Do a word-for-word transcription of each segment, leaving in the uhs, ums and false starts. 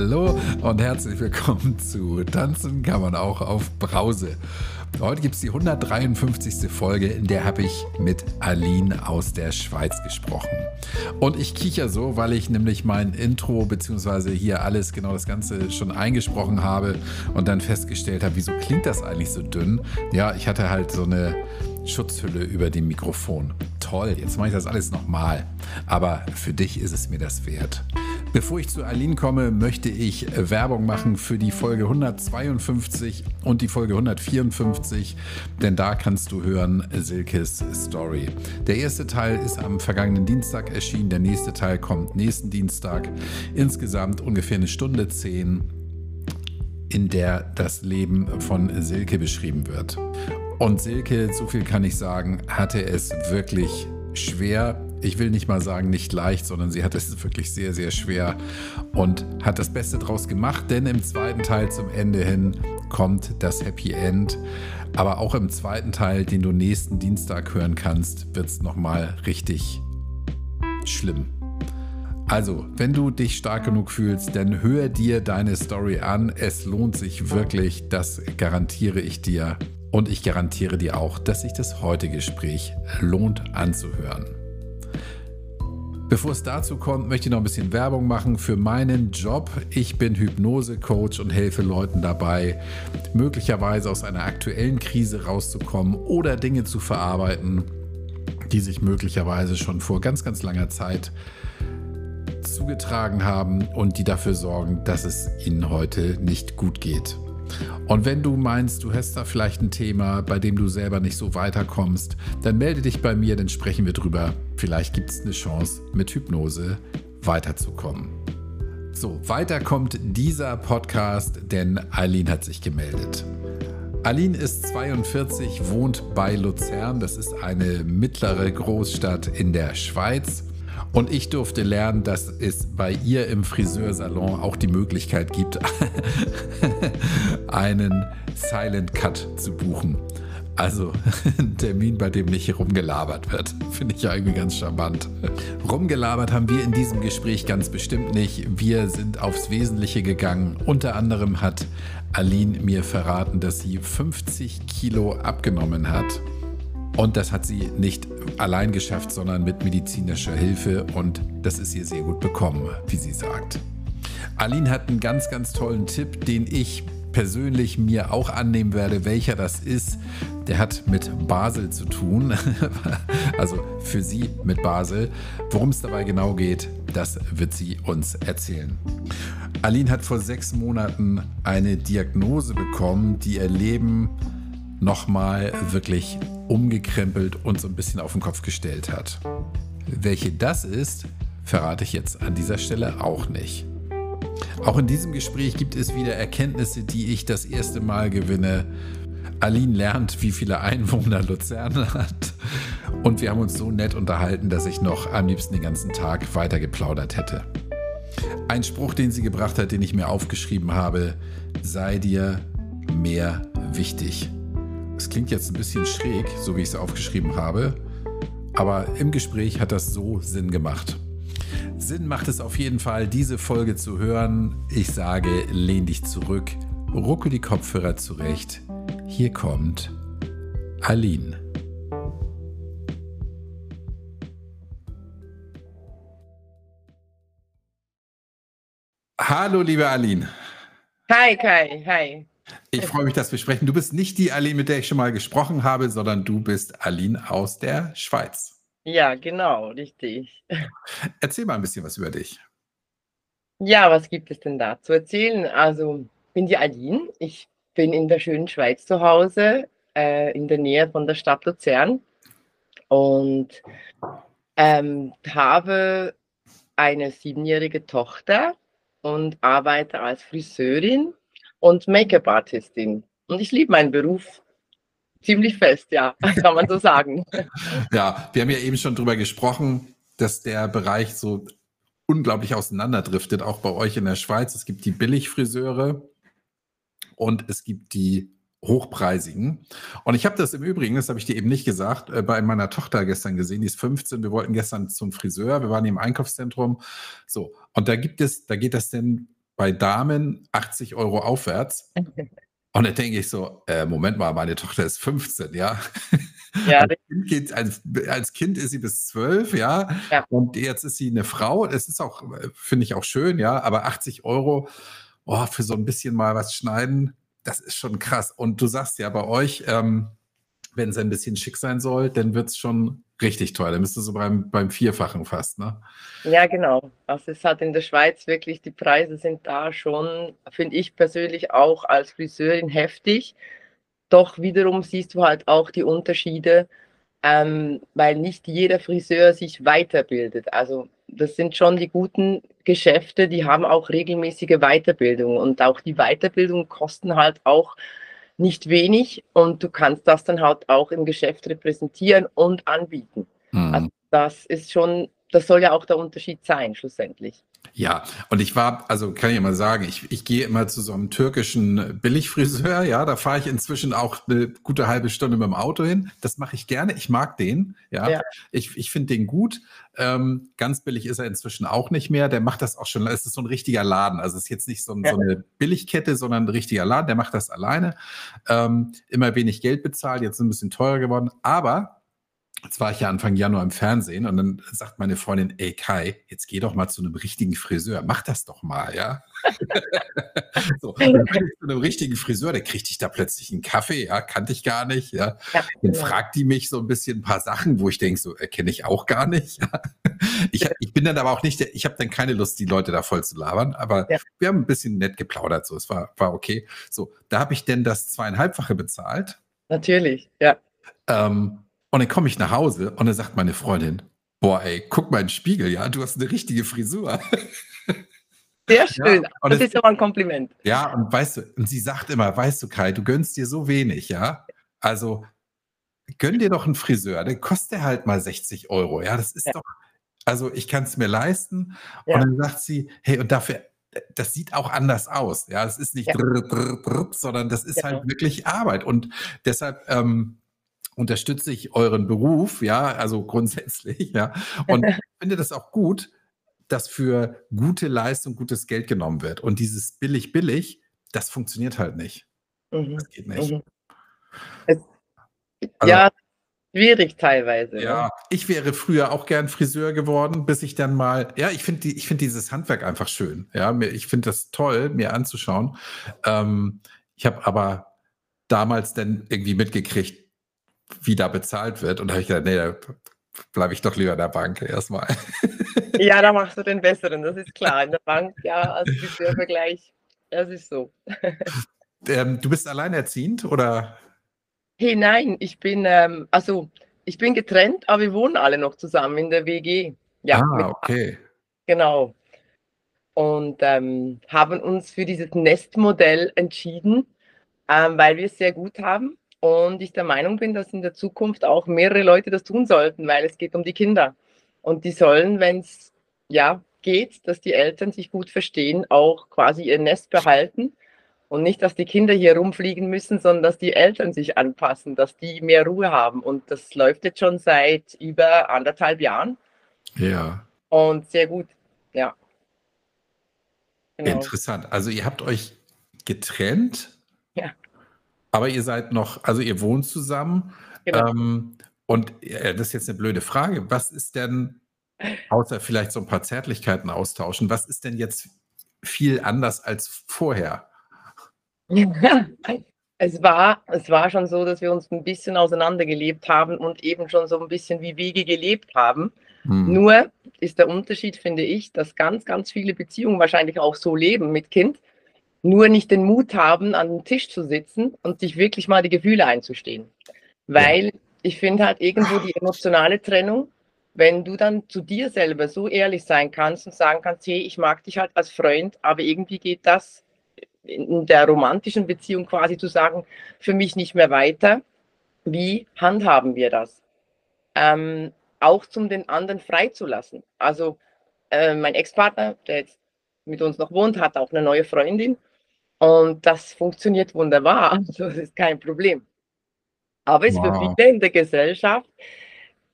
Hallo und herzlich willkommen zu Tanzen kann man auch auf Brause. Heute gibt es die hundertdreiundfünfzigste Folge, in der habe ich mit Aline aus der Schweiz gesprochen. Und ich kicher so, weil ich nämlich mein Intro bzw. hier alles, genau das Ganze schon eingesprochen habe und dann festgestellt habe, wieso klingt das eigentlich so dünn? Ja, ich hatte halt so eine Schutzhülle über dem Mikrofon. Toll, jetzt mache ich das alles nochmal. Aber für dich ist es mir das wert. Bevor ich zu Aline komme, möchte ich Werbung machen für die Folge hundertzweiundfünfzig und die Folge hundertvierundfünfzig, denn da kannst du hören Silkes Story. Der erste Teil ist am vergangenen Dienstag erschienen, der nächste Teil kommt nächsten Dienstag. Insgesamt ungefähr eine Stunde zehn, in der das Leben von Silke beschrieben wird. Und Silke, so viel kann ich sagen, hatte es wirklich schwer. Ich will nicht mal sagen, nicht leicht, sondern sie hat es wirklich sehr, sehr schwer und hat das Beste draus gemacht, denn im zweiten Teil zum Ende hin kommt das Happy End. Aber auch im zweiten Teil, den du nächsten Dienstag hören kannst, wird es nochmal richtig schlimm. Also, wenn du dich stark genug fühlst, dann hör dir deine Story an. Es lohnt sich wirklich, das garantiere ich dir. Und ich garantiere dir auch, dass sich das heutige Gespräch lohnt anzuhören. Bevor es dazu kommt, möchte ich noch ein bisschen Werbung machen für meinen Job. Ich bin Hypnose-Coach und helfe Leuten dabei, möglicherweise aus einer aktuellen Krise rauszukommen oder Dinge zu verarbeiten, die sich möglicherweise schon vor ganz, ganz langer Zeit zugetragen haben und die dafür sorgen, dass es ihnen heute nicht gut geht. Und wenn du meinst, du hast da vielleicht ein Thema, bei dem du selber nicht so weiterkommst, dann melde dich bei mir, dann sprechen wir drüber. Vielleicht gibt es eine Chance, mit Hypnose weiterzukommen. So, weiter kommt dieser Podcast, denn Aline hat sich gemeldet. Aline ist zweiundvierzig, wohnt bei Luzern. Das ist eine mittlere Großstadt in der Schweiz. Und ich durfte lernen, dass es bei ihr im Friseursalon auch die Möglichkeit gibt, einen Silent Cut zu buchen. Also ein Termin, bei dem nicht rumgelabert wird. Finde ich ja irgendwie ganz charmant. Rumgelabert haben wir in diesem Gespräch ganz bestimmt nicht. Wir sind aufs Wesentliche gegangen. Unter anderem hat Aline mir verraten, dass sie fünfzig Kilo abgenommen hat. Und das hat sie nicht allein geschafft, sondern mit medizinischer Hilfe und das ist ihr sehr gut bekommen, wie sie sagt. Aline hat einen ganz, ganz tollen Tipp, den ich persönlich mir auch annehmen werde, welcher das ist. Der hat mit Basel zu tun, also für sie mit Basel. Worum es dabei genau geht, das wird sie uns erzählen. Aline hat vor sechs Monaten eine Diagnose bekommen, die ihr Leben nochmal wirklich umgekrempelt und so ein bisschen auf den Kopf gestellt hat. Welche das ist, verrate ich jetzt an dieser Stelle auch nicht. Auch in diesem Gespräch gibt es wieder Erkenntnisse, die ich das erste Mal gewinne. Aline lernt, wie viele Einwohner Luzern hat. Und wir haben uns so nett unterhalten, dass ich noch am liebsten den ganzen Tag weitergeplaudert hätte. Ein Spruch, den sie gebracht hat, den ich mir aufgeschrieben habe: Sei dir mehr wichtig. Es klingt jetzt ein bisschen schräg, so wie ich es aufgeschrieben habe, aber im Gespräch hat das so Sinn gemacht. Sinn macht es auf jeden Fall, diese Folge zu hören. Ich sage, lehn dich zurück, rucke die Kopfhörer zurecht. Hier kommt Aline. Hallo, liebe Aline. Hi, Kai. Hi. Ich freue mich, dass wir sprechen. Du bist nicht die Aline, mit der ich schon mal gesprochen habe, sondern du bist Aline aus der Schweiz. Ja, genau, richtig. Erzähl mal ein bisschen was über dich. Ja, was gibt es denn da zu erzählen? Also, ich bin die Aline. Ich bin in der schönen Schweiz zu Hause, äh, in der Nähe von der Stadt Luzern und ähm, habe eine siebenjährige Tochter und arbeite als Friseurin und Make-up-Artistin. Und ich liebe meinen Beruf ziemlich fest, ja, kann man so sagen. Ja, wir haben ja eben schon drüber gesprochen, dass der Bereich so unglaublich auseinanderdriftet, auch bei euch in der Schweiz. Es gibt die Billigfriseure und es gibt die hochpreisigen. Und ich habe das im Übrigen, das habe ich dir eben nicht gesagt, bei meiner Tochter gestern gesehen, die ist fünfzehn, wir wollten gestern zum Friseur, wir waren im Einkaufszentrum. So, und da gibt es, da geht das denn bei Damen achtzig Euro aufwärts. Und da denke ich so, äh, Moment mal, meine Tochter ist fünfzehn, ja. Ja. Als, kind geht, als, als Kind ist sie bis zwölf, ja? Ja. Und jetzt ist sie eine Frau. Das ist auch, finde ich auch schön, ja. Aber achtzig Euro, oh, für so ein bisschen mal was schneiden, das ist schon krass. Und du sagst ja bei euch, ähm, wenn es ein bisschen schick sein soll, dann wird es schon richtig teuer. Dann bist du so beim, beim Vierfachen fast, ne? Ja, genau. Also es hat in der Schweiz wirklich, die Preise sind da schon, finde ich persönlich auch als Friseurin heftig. Doch wiederum siehst du halt auch die Unterschiede, ähm, weil nicht jeder Friseur sich weiterbildet. Also das sind schon die guten Geschäfte, die haben auch regelmäßige Weiterbildung. Und auch die Weiterbildung kosten halt auch nicht wenig. Und du kannst das dann halt auch im Geschäft repräsentieren und anbieten. Mhm. Also das ist schon, das soll ja auch der Unterschied sein schlussendlich. Ja, und ich war, also kann ich ja mal sagen, ich, ich gehe immer zu so einem türkischen Billigfriseur, ja, da fahre ich inzwischen auch eine gute halbe Stunde mit dem Auto hin. Das mache ich gerne, ich mag den, ja, ja. ich, ich finde den gut. Ähm, ganz billig ist er inzwischen auch nicht mehr, der macht das auch schon, es ist so ein richtiger Laden, also es ist jetzt nicht so, ein, ja. so eine Billigkette, sondern ein richtiger Laden, der macht das alleine. Ähm, immer wenig Geld bezahlt, jetzt ein bisschen teurer geworden, aber... Jetzt war ich ja Anfang Januar im Fernsehen und dann sagt meine Freundin, ey Kai, jetzt geh doch mal zu einem richtigen Friseur, mach das doch mal, ja. So, dann bin ich zu einem richtigen Friseur, der kriegt dich da plötzlich einen Kaffee, ja, kannte ich gar nicht, ja. Dann fragt die mich so ein bisschen ein paar Sachen, wo ich denke, so erkenne ich auch gar nicht. Ja? Ich, ich bin dann aber auch nicht, der, ich habe dann keine Lust, die Leute da voll zu labern, aber ja. Wir haben ein bisschen nett geplaudert, so, es war, war okay. So, da habe ich denn das zweieinhalbfache bezahlt. Natürlich, ja. Ähm, Und dann komme ich nach Hause und dann sagt meine Freundin, boah ey, guck mal in den Spiegel, ja, du hast eine richtige Frisur. Sehr schön, ja, das, das ist aber ein Kompliment. Ja, und weißt du, und sie sagt immer, weißt du Kai, du gönnst dir so wenig, ja, also gönn dir doch einen Friseur, dann kostet der halt mal sechzig Euro, ja, das ist ja. doch, also ich kann es mir leisten. Ja. Und dann sagt sie, hey, und dafür, das sieht auch anders aus, ja, es ist nicht, ja. drr, drr, drr, sondern das ist ja. halt wirklich Arbeit und deshalb, ähm, unterstütze ich euren Beruf, ja, also grundsätzlich, ja, und ich finde das auch gut, dass für gute Leistung gutes Geld genommen wird und dieses billig, billig, das funktioniert halt nicht. Mhm. Das geht nicht. Mhm. Es, also, ja, schwierig teilweise. Ja, ne? Ich wäre früher auch gern Friseur geworden, bis ich dann mal, ja, ich finde die, ich finde dieses Handwerk einfach schön, ja, mir, ich finde das toll, mir anzuschauen. Ähm, ich habe aber damals dann irgendwie mitgekriegt, wie da bezahlt wird. Und da habe ich gedacht, nee, da bleibe ich doch lieber in der Bank erstmal. Ja, da machst du den Besseren, das ist klar. In der Bank, ja, als Friseurvergleich, das ist so. Ähm, du bist alleinerziehend, oder? Hey, nein, ich bin, ähm, also, ich bin getrennt, aber wir wohnen alle noch zusammen in der W G. Ja, ah, okay. Genau. Und ähm, haben uns für dieses Nestmodell entschieden, ähm, weil wir es sehr gut haben. Und ich der Meinung bin, dass in der Zukunft auch mehrere Leute das tun sollten, weil es geht um die Kinder. Und die sollen, wenn es ja geht, dass die Eltern sich gut verstehen, auch quasi ihr Nest behalten. Und nicht, dass die Kinder hier rumfliegen müssen, sondern dass die Eltern sich anpassen, dass die mehr Ruhe haben. Und das läuft jetzt schon seit über anderthalb Jahren. Ja. Und sehr gut, ja. Genau. Interessant. Also ihr habt euch getrennt? Ja. Aber ihr seid noch, also ihr wohnt zusammen. Genau. Ähm, und äh, das ist jetzt eine blöde Frage. Was ist denn, außer vielleicht so ein paar Zärtlichkeiten austauschen, was ist denn jetzt viel anders als vorher? Ja, es war, es war schon so, dass wir uns ein bisschen auseinandergelebt haben und eben schon so ein bisschen wie Wege gelebt haben. Hm. Nur ist der Unterschied, finde ich, dass ganz, ganz viele Beziehungen wahrscheinlich auch so leben mit Kind. Nur nicht den Mut haben, an den Tisch zu sitzen und sich wirklich mal die Gefühle einzustehen. Weil ja. ich finde halt irgendwo die emotionale Trennung, wenn du dann zu dir selber so ehrlich sein kannst und sagen kannst, hey, ich mag dich halt als Freund, aber irgendwie geht das in der romantischen Beziehung quasi zu sagen, für mich nicht mehr weiter. Wie handhaben wir das? Ähm, auch zum den anderen freizulassen. Also äh, mein Ex-Partner, der jetzt mit uns noch wohnt, hat auch eine neue Freundin. Und das funktioniert wunderbar, also das ist kein Problem. Aber es wow. wird wieder in der Gesellschaft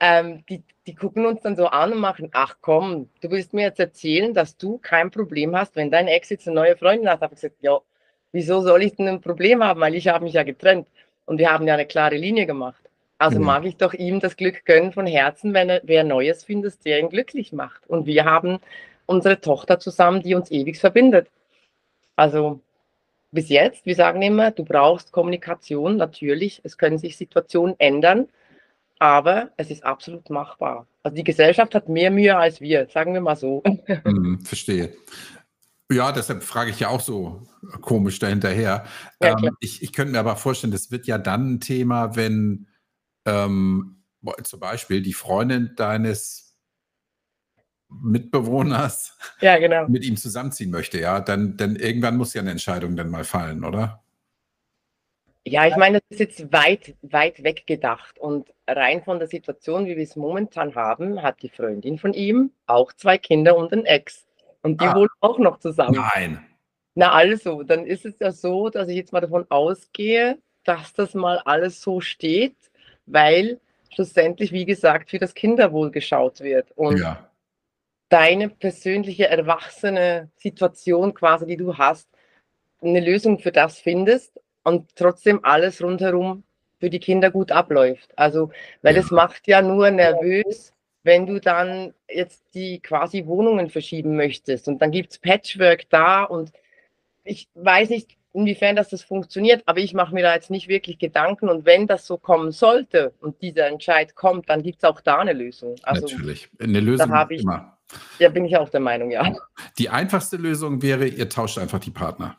ähm, die die gucken uns dann so an und machen, ach komm, du willst mir jetzt erzählen, dass du kein Problem hast, wenn dein Ex jetzt eine neue Freundin hat. Da habe ich gesagt, ja, wieso soll ich denn ein Problem haben, weil ich habe mich ja getrennt und wir haben ja eine klare Linie gemacht. Also mhm. mag ich doch ihm das Glück gönnen von Herzen, wenn er, wer Neues findet, der ihn glücklich macht. Und wir haben unsere Tochter zusammen, die uns ewig verbindet. Also bis jetzt, wir sagen immer, du brauchst Kommunikation, natürlich, es können sich Situationen ändern, aber es ist absolut machbar. Also die Gesellschaft hat mehr Mühe als wir, sagen wir mal so. Mhm, verstehe. Ja, deshalb frage ich ja auch so komisch dahinterher. Ja, ähm, ich, ich könnte mir aber vorstellen, das wird ja dann ein Thema, wenn ähm, zum Beispiel die Freundin deines Mitbewohners ja, genau. mit ihm zusammenziehen möchte. Ja, dann, dann irgendwann muss ja eine Entscheidung dann mal fallen, oder? Ja, ich meine, das ist jetzt weit, weit weg gedacht. Und rein von der Situation, wie wir es momentan haben, hat die Freundin von ihm auch zwei Kinder und einen Ex. Und die ah, wohnen auch noch zusammen. Nein. Na also, dann ist es ja so, dass ich jetzt mal davon ausgehe, dass das mal alles so steht, weil schlussendlich, wie gesagt, für das Kinderwohl geschaut wird. Und ja. deine persönliche erwachsene Situation quasi, die du hast, eine Lösung für das findest und trotzdem alles rundherum für die Kinder gut abläuft. Also, weil ja. es macht ja nur nervös, wenn du dann jetzt die quasi Wohnungen verschieben möchtest und dann gibt es Patchwork da und ich weiß nicht, inwiefern das, das funktioniert, aber ich mache mir da jetzt nicht wirklich Gedanken und wenn das so kommen sollte und dieser Entscheid kommt, dann gibt es auch da eine Lösung. Also, natürlich, eine Lösung da ich, immer. Ja, bin ich auch der Meinung, ja. Die einfachste Lösung wäre, ihr tauscht einfach die Partner.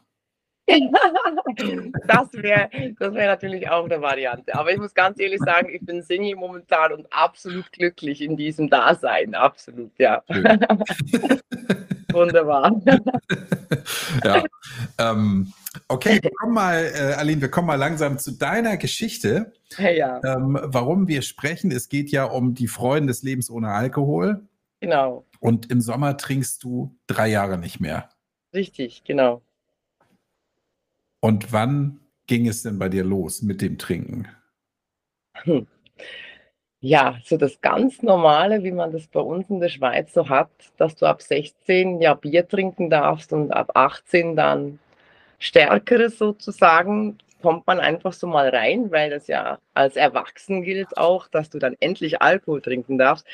das wäre das wär natürlich auch eine Variante. Aber ich muss ganz ehrlich sagen, ich bin Single momentan und absolut glücklich in diesem Dasein. Absolut, ja. Wunderbar. Ja. Ähm, okay, wir kommen mal, äh, Aline, wir kommen mal langsam zu deiner Geschichte. Ja. Ähm, warum wir sprechen, es geht ja um die Freuden des Lebens ohne Alkohol. Genau. Und im Sommer trinkst du drei Jahre nicht mehr. Richtig, genau. Und wann ging es denn bei dir los mit dem Trinken? Hm. Ja, so das ganz Normale, wie man das bei uns in der Schweiz so hat, dass du ab sechzehn ja Bier trinken darfst und ab achtzehn dann Stärkeres sozusagen, kommt man einfach so mal rein, weil das ja als Erwachsen gilt auch, dass du dann endlich Alkohol trinken darfst.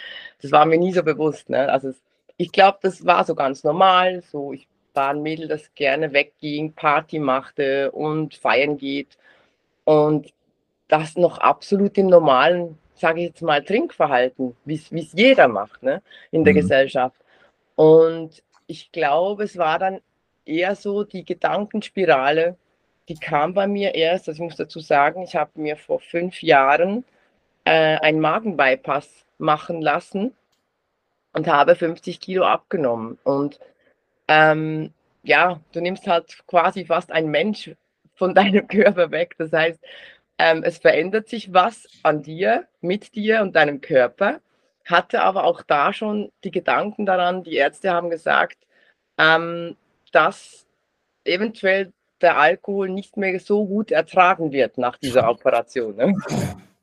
Das war mir nie so bewusst, ne? Also ich glaube, das war so ganz normal, so ich war ein Mädel, das gerne wegging, Party machte und feiern geht und das noch absolut im normalen, sage ich jetzt mal, Trinkverhalten, wie es jeder macht, ne, in der mhm. Gesellschaft. Und ich glaube, es war dann eher so die Gedankenspirale, die kam bei mir erst, also ich muss dazu sagen, ich habe mir vor fünf Jahren äh, einen Magenbypass machen lassen und habe fünfzig Kilo abgenommen und Ähm, ja, du nimmst halt quasi fast ein Mensch von deinem Körper weg. Das heißt, ähm, es verändert sich was an dir, mit dir und deinem Körper. Hatte aber auch da schon die Gedanken daran, die Ärzte haben gesagt, ähm, dass eventuell der Alkohol nicht mehr so gut ertragen wird nach dieser Operation. Ne?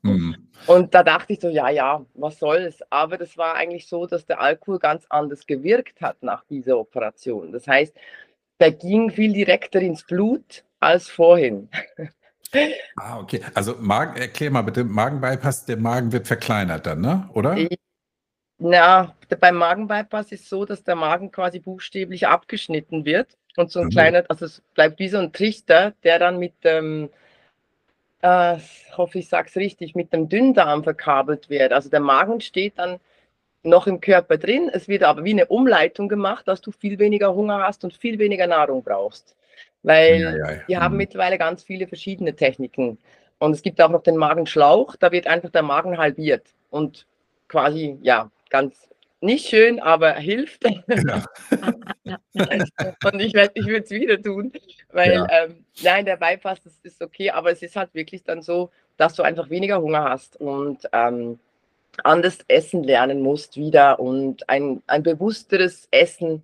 Mhm. Und da dachte ich so, ja, ja, was soll es? Aber das war eigentlich so, dass der Alkohol ganz anders gewirkt hat nach dieser Operation. Das heißt, der ging viel direkter ins Blut als vorhin. Ah, okay. Also Magen, erklär mal bitte, Magenbypass, der Magen wird verkleinert dann, ne? Oder? Na, beim Magenbypass ist so, dass der Magen quasi buchstäblich abgeschnitten wird und so ein mhm. kleiner, also es bleibt wie so ein Trichter, der dann mit ähm, Äh, ich hoffe, ich sage es richtig, mit dem Dünndarm verkabelt wird. Also der Magen steht dann noch im Körper drin, es wird aber wie eine Umleitung gemacht, dass du viel weniger Hunger hast und viel weniger Nahrung brauchst. Weil ja, ja, ja. wir haben mittlerweile ganz viele verschiedene Techniken. Und es gibt auch noch den Magenschlauch, da wird einfach der Magen halbiert. Und quasi, ja, ganz nicht schön, aber hilft. Ja. Und ich, ich würde es wieder tun, weil ja. ähm, nein, der Bypass, das ist okay, aber es ist halt wirklich dann so, dass du einfach weniger Hunger hast und ähm, anders essen lernen musst wieder und ein, ein bewussteres Essen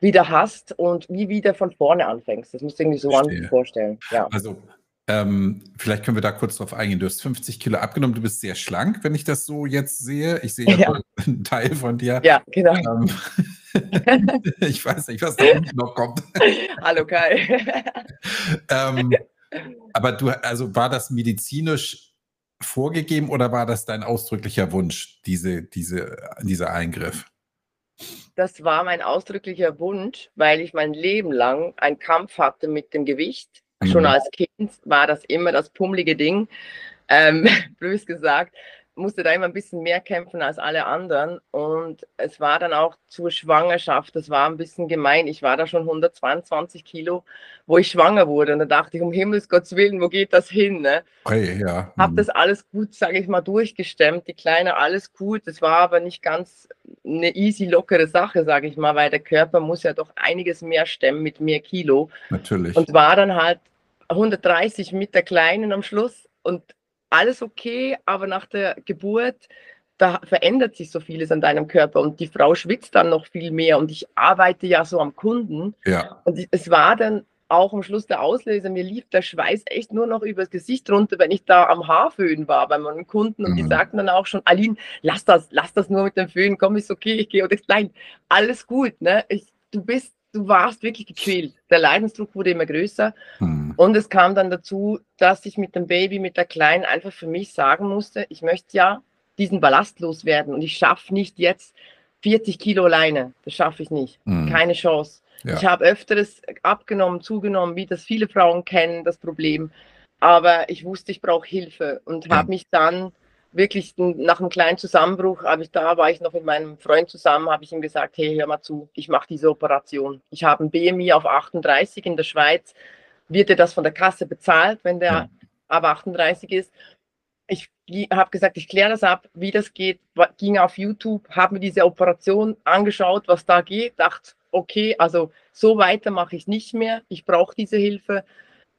wieder hast und wie wieder von vorne anfängst. Das musst du irgendwie so vorstellen. Ja. Also Ähm, vielleicht können wir da kurz drauf eingehen. Du hast fünfzig Kilo abgenommen, du bist sehr schlank, wenn ich das so jetzt sehe. Ich sehe ja, ja. einen Teil von dir. Ja, genau. Ähm, ich weiß nicht, was da hinten noch kommt. Hallo Kai. ähm, aber du, also war das medizinisch vorgegeben oder war das dein ausdrücklicher Wunsch, diese, diese, dieser Eingriff? Das war mein ausdrücklicher Wunsch, weil ich mein Leben lang einen Kampf hatte mit dem Gewicht. Schon als Kind war das immer das pummelige Ding. Ähm, blöd gesagt, musste da immer ein bisschen mehr kämpfen als alle anderen. Und es war dann auch zur Schwangerschaft, das war ein bisschen gemein. Ich war da schon hundertzweiundzwanzig Kilo, wo ich schwanger wurde. Und da dachte ich, um Himmels Gottes Willen, wo geht das hin? Ne? Hey, ja. Habe das alles gut, sage ich mal, durchgestemmt. Die Kleine, alles gut. Das war aber nicht ganz eine easy, lockere Sache, sage ich mal, weil der Körper muss ja doch einiges mehr stemmen mit mehr Kilo. Natürlich. Und war dann halt hundertdreißig mit der Kleinen am Schluss und alles okay, aber nach der Geburt, da verändert sich so vieles an deinem Körper und die Frau schwitzt dann noch viel mehr und ich arbeite ja so am Kunden. Ja. Und es war dann auch am Schluss der Auslöser, mir lief der Schweiß echt nur noch übers Gesicht runter, wenn ich da am Haarföhn war bei meinen Kunden und mhm. die sagten dann auch schon, Aline, lass das, lass das nur mit dem Föhn, komm, ist okay, ich gehe. Und ich, nein, alles gut, ne? Ich, du bist, du warst wirklich gequält. Der Leidensdruck wurde immer größer. Hm. Und es kam dann dazu, dass ich mit dem Baby, mit der Kleinen einfach für mich sagen musste, ich möchte ja diesen Ballast loswerden und ich schaffe nicht jetzt vierzig Kilo alleine. Das schaffe ich nicht. Hm. Keine Chance. Ja. Ich habe öfteres abgenommen, zugenommen, wie das viele Frauen kennen, das Problem. Aber ich wusste, ich brauche Hilfe und hm. habe mich dann wirklich nach einem kleinen Zusammenbruch, aber ich, da war ich noch mit meinem Freund zusammen, habe ich ihm gesagt, hey, hör mal zu, ich mache diese Operation. Ich habe ein B M I auf achtunddreißig in der Schweiz, wird dir das von der Kasse bezahlt, wenn der ja. ab achtunddreißig ist. Ich habe gesagt, ich kläre das ab, wie das geht, ging auf YouTube, habe mir diese Operation angeschaut, was da geht, dachte, okay, also so weiter mache ich nicht mehr, ich brauche diese Hilfe.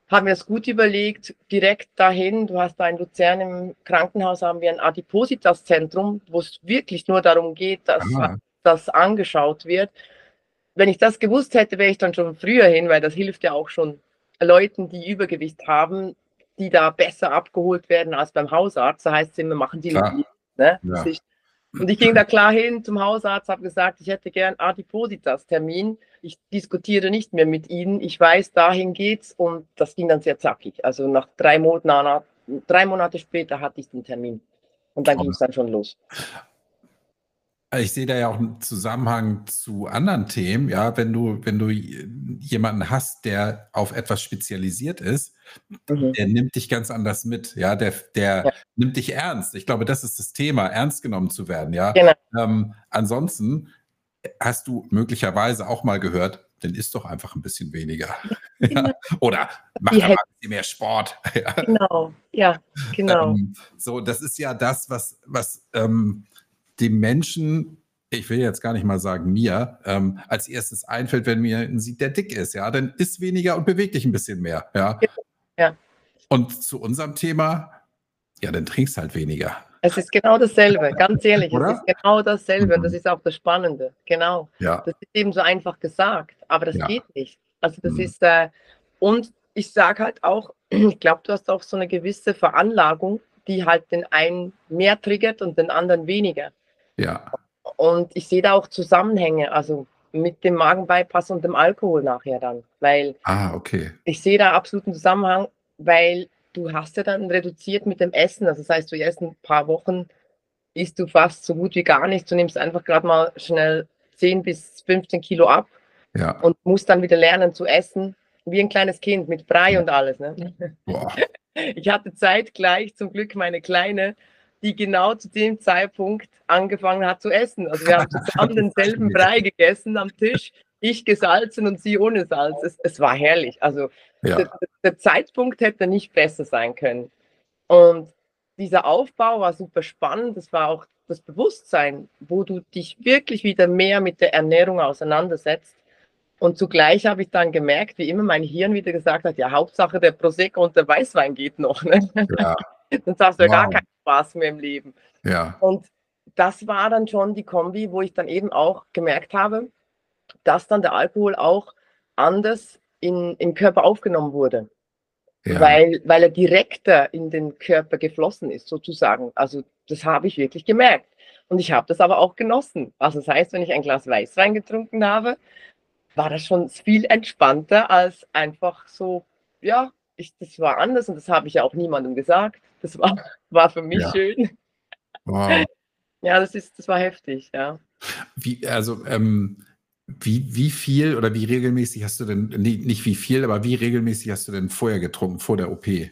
Haben wir das gut überlegt, direkt dahin, du hast da in Luzern im Krankenhaus, haben wir ein Adipositas-Zentrum, wo es wirklich nur darum geht, dass das angeschaut wird. Wenn ich das gewusst hätte, wäre ich dann schon früher hin, weil das hilft ja auch schon Leuten, die Übergewicht haben, die da besser abgeholt werden als beim Hausarzt. Da heißt es immer, machen die Leute, ne? Ja. Und ich ging da klar hin zum Hausarzt, habe gesagt, ich hätte gern Adipositas-Termin. Ich diskutiere nicht mehr mit Ihnen. Ich weiß, dahin geht's. Und das ging dann sehr zackig. Also nach drei Monaten, drei Monate später hatte ich den Termin. Und dann ging es dann schon los. Ich sehe da ja auch einen Zusammenhang zu anderen Themen. Ja, wenn du, wenn du jemanden hast, der auf etwas spezialisiert ist, mhm. der nimmt dich ganz anders mit. Ja, der, der ja. nimmt dich ernst. Ich glaube, das ist das Thema, ernst genommen zu werden. Ja, genau. ähm, ansonsten hast du möglicherweise auch mal gehört, dann isst doch einfach ein bisschen weniger. Genau. Ja. Oder mach mal ein bisschen mehr Sport. Ja. Genau, ja, genau. Ähm, so, das ist ja das, was, was, ähm, dem Menschen, ich will jetzt gar nicht mal sagen mir, ähm, als erstes einfällt, wenn mir sieht, der dick ist, ja, dann isst weniger und beweg dich ein bisschen mehr, ja. ja. Und zu unserem Thema, ja, dann trinkst halt weniger. Es ist genau dasselbe, ganz ehrlich, oder? Es ist genau dasselbe und das ist auch das Spannende, genau. Ja. Das ist eben so einfach gesagt, aber das ja. geht nicht. Also das mhm. ist, äh, und ich sage halt auch, ich glaube, du hast auch so eine gewisse Veranlagung, die halt den einen mehr triggert und den anderen weniger. Ja. Und ich sehe da auch Zusammenhänge, also mit dem Magenbypass und dem Alkohol nachher dann, weil ah, okay. ich sehe da absoluten Zusammenhang, weil du hast ja dann reduziert mit dem Essen, also das heißt, du erst ein paar Wochen isst du fast so gut wie gar nichts, du nimmst einfach gerade mal schnell zehn bis fünfzehn Kilo ab ja. und musst dann wieder lernen zu essen, wie ein kleines Kind mit Brei ja. und alles. Ne? Boah. Ich hatte zeitgleich zum Glück meine Kleine, die genau zu dem Zeitpunkt angefangen hat zu essen. Also wir haben zusammen denselben Brei gegessen am Tisch, ich gesalzen und sie ohne Salz. Es, es war herrlich. Also ja. der, der Zeitpunkt hätte nicht besser sein können. Und dieser Aufbau war super spannend. Das war auch das Bewusstsein, wo du dich wirklich wieder mehr mit der Ernährung auseinandersetzt. Und zugleich habe ich dann gemerkt, wie immer mein Hirn wieder gesagt hat, ja, Hauptsache der Prosecco und der Weißwein geht noch. Ne? Ja. Sonst hast du ja wow. gar keinen Spaß mehr im Leben. Ja. Und das war dann schon die Kombi, wo ich dann eben auch gemerkt habe, dass dann der Alkohol auch anders in, im Körper aufgenommen wurde. ja. weil, weil er direkter in den Körper geflossen ist, sozusagen. Also das habe ich wirklich gemerkt. Und ich habe das aber auch genossen. Also das heißt, wenn ich ein Glas Weißwein getrunken habe, war das schon viel entspannter als einfach so, ja, ich, das war anders und das habe ich ja auch niemandem gesagt. Das war, war für mich ja. schön. Wow. Ja, das ist, das war heftig, ja. Wie, also, ähm, wie, wie viel oder wie regelmäßig hast du denn, nee, nicht wie viel, aber wie regelmäßig hast du denn vorher getrunken, vor der O P?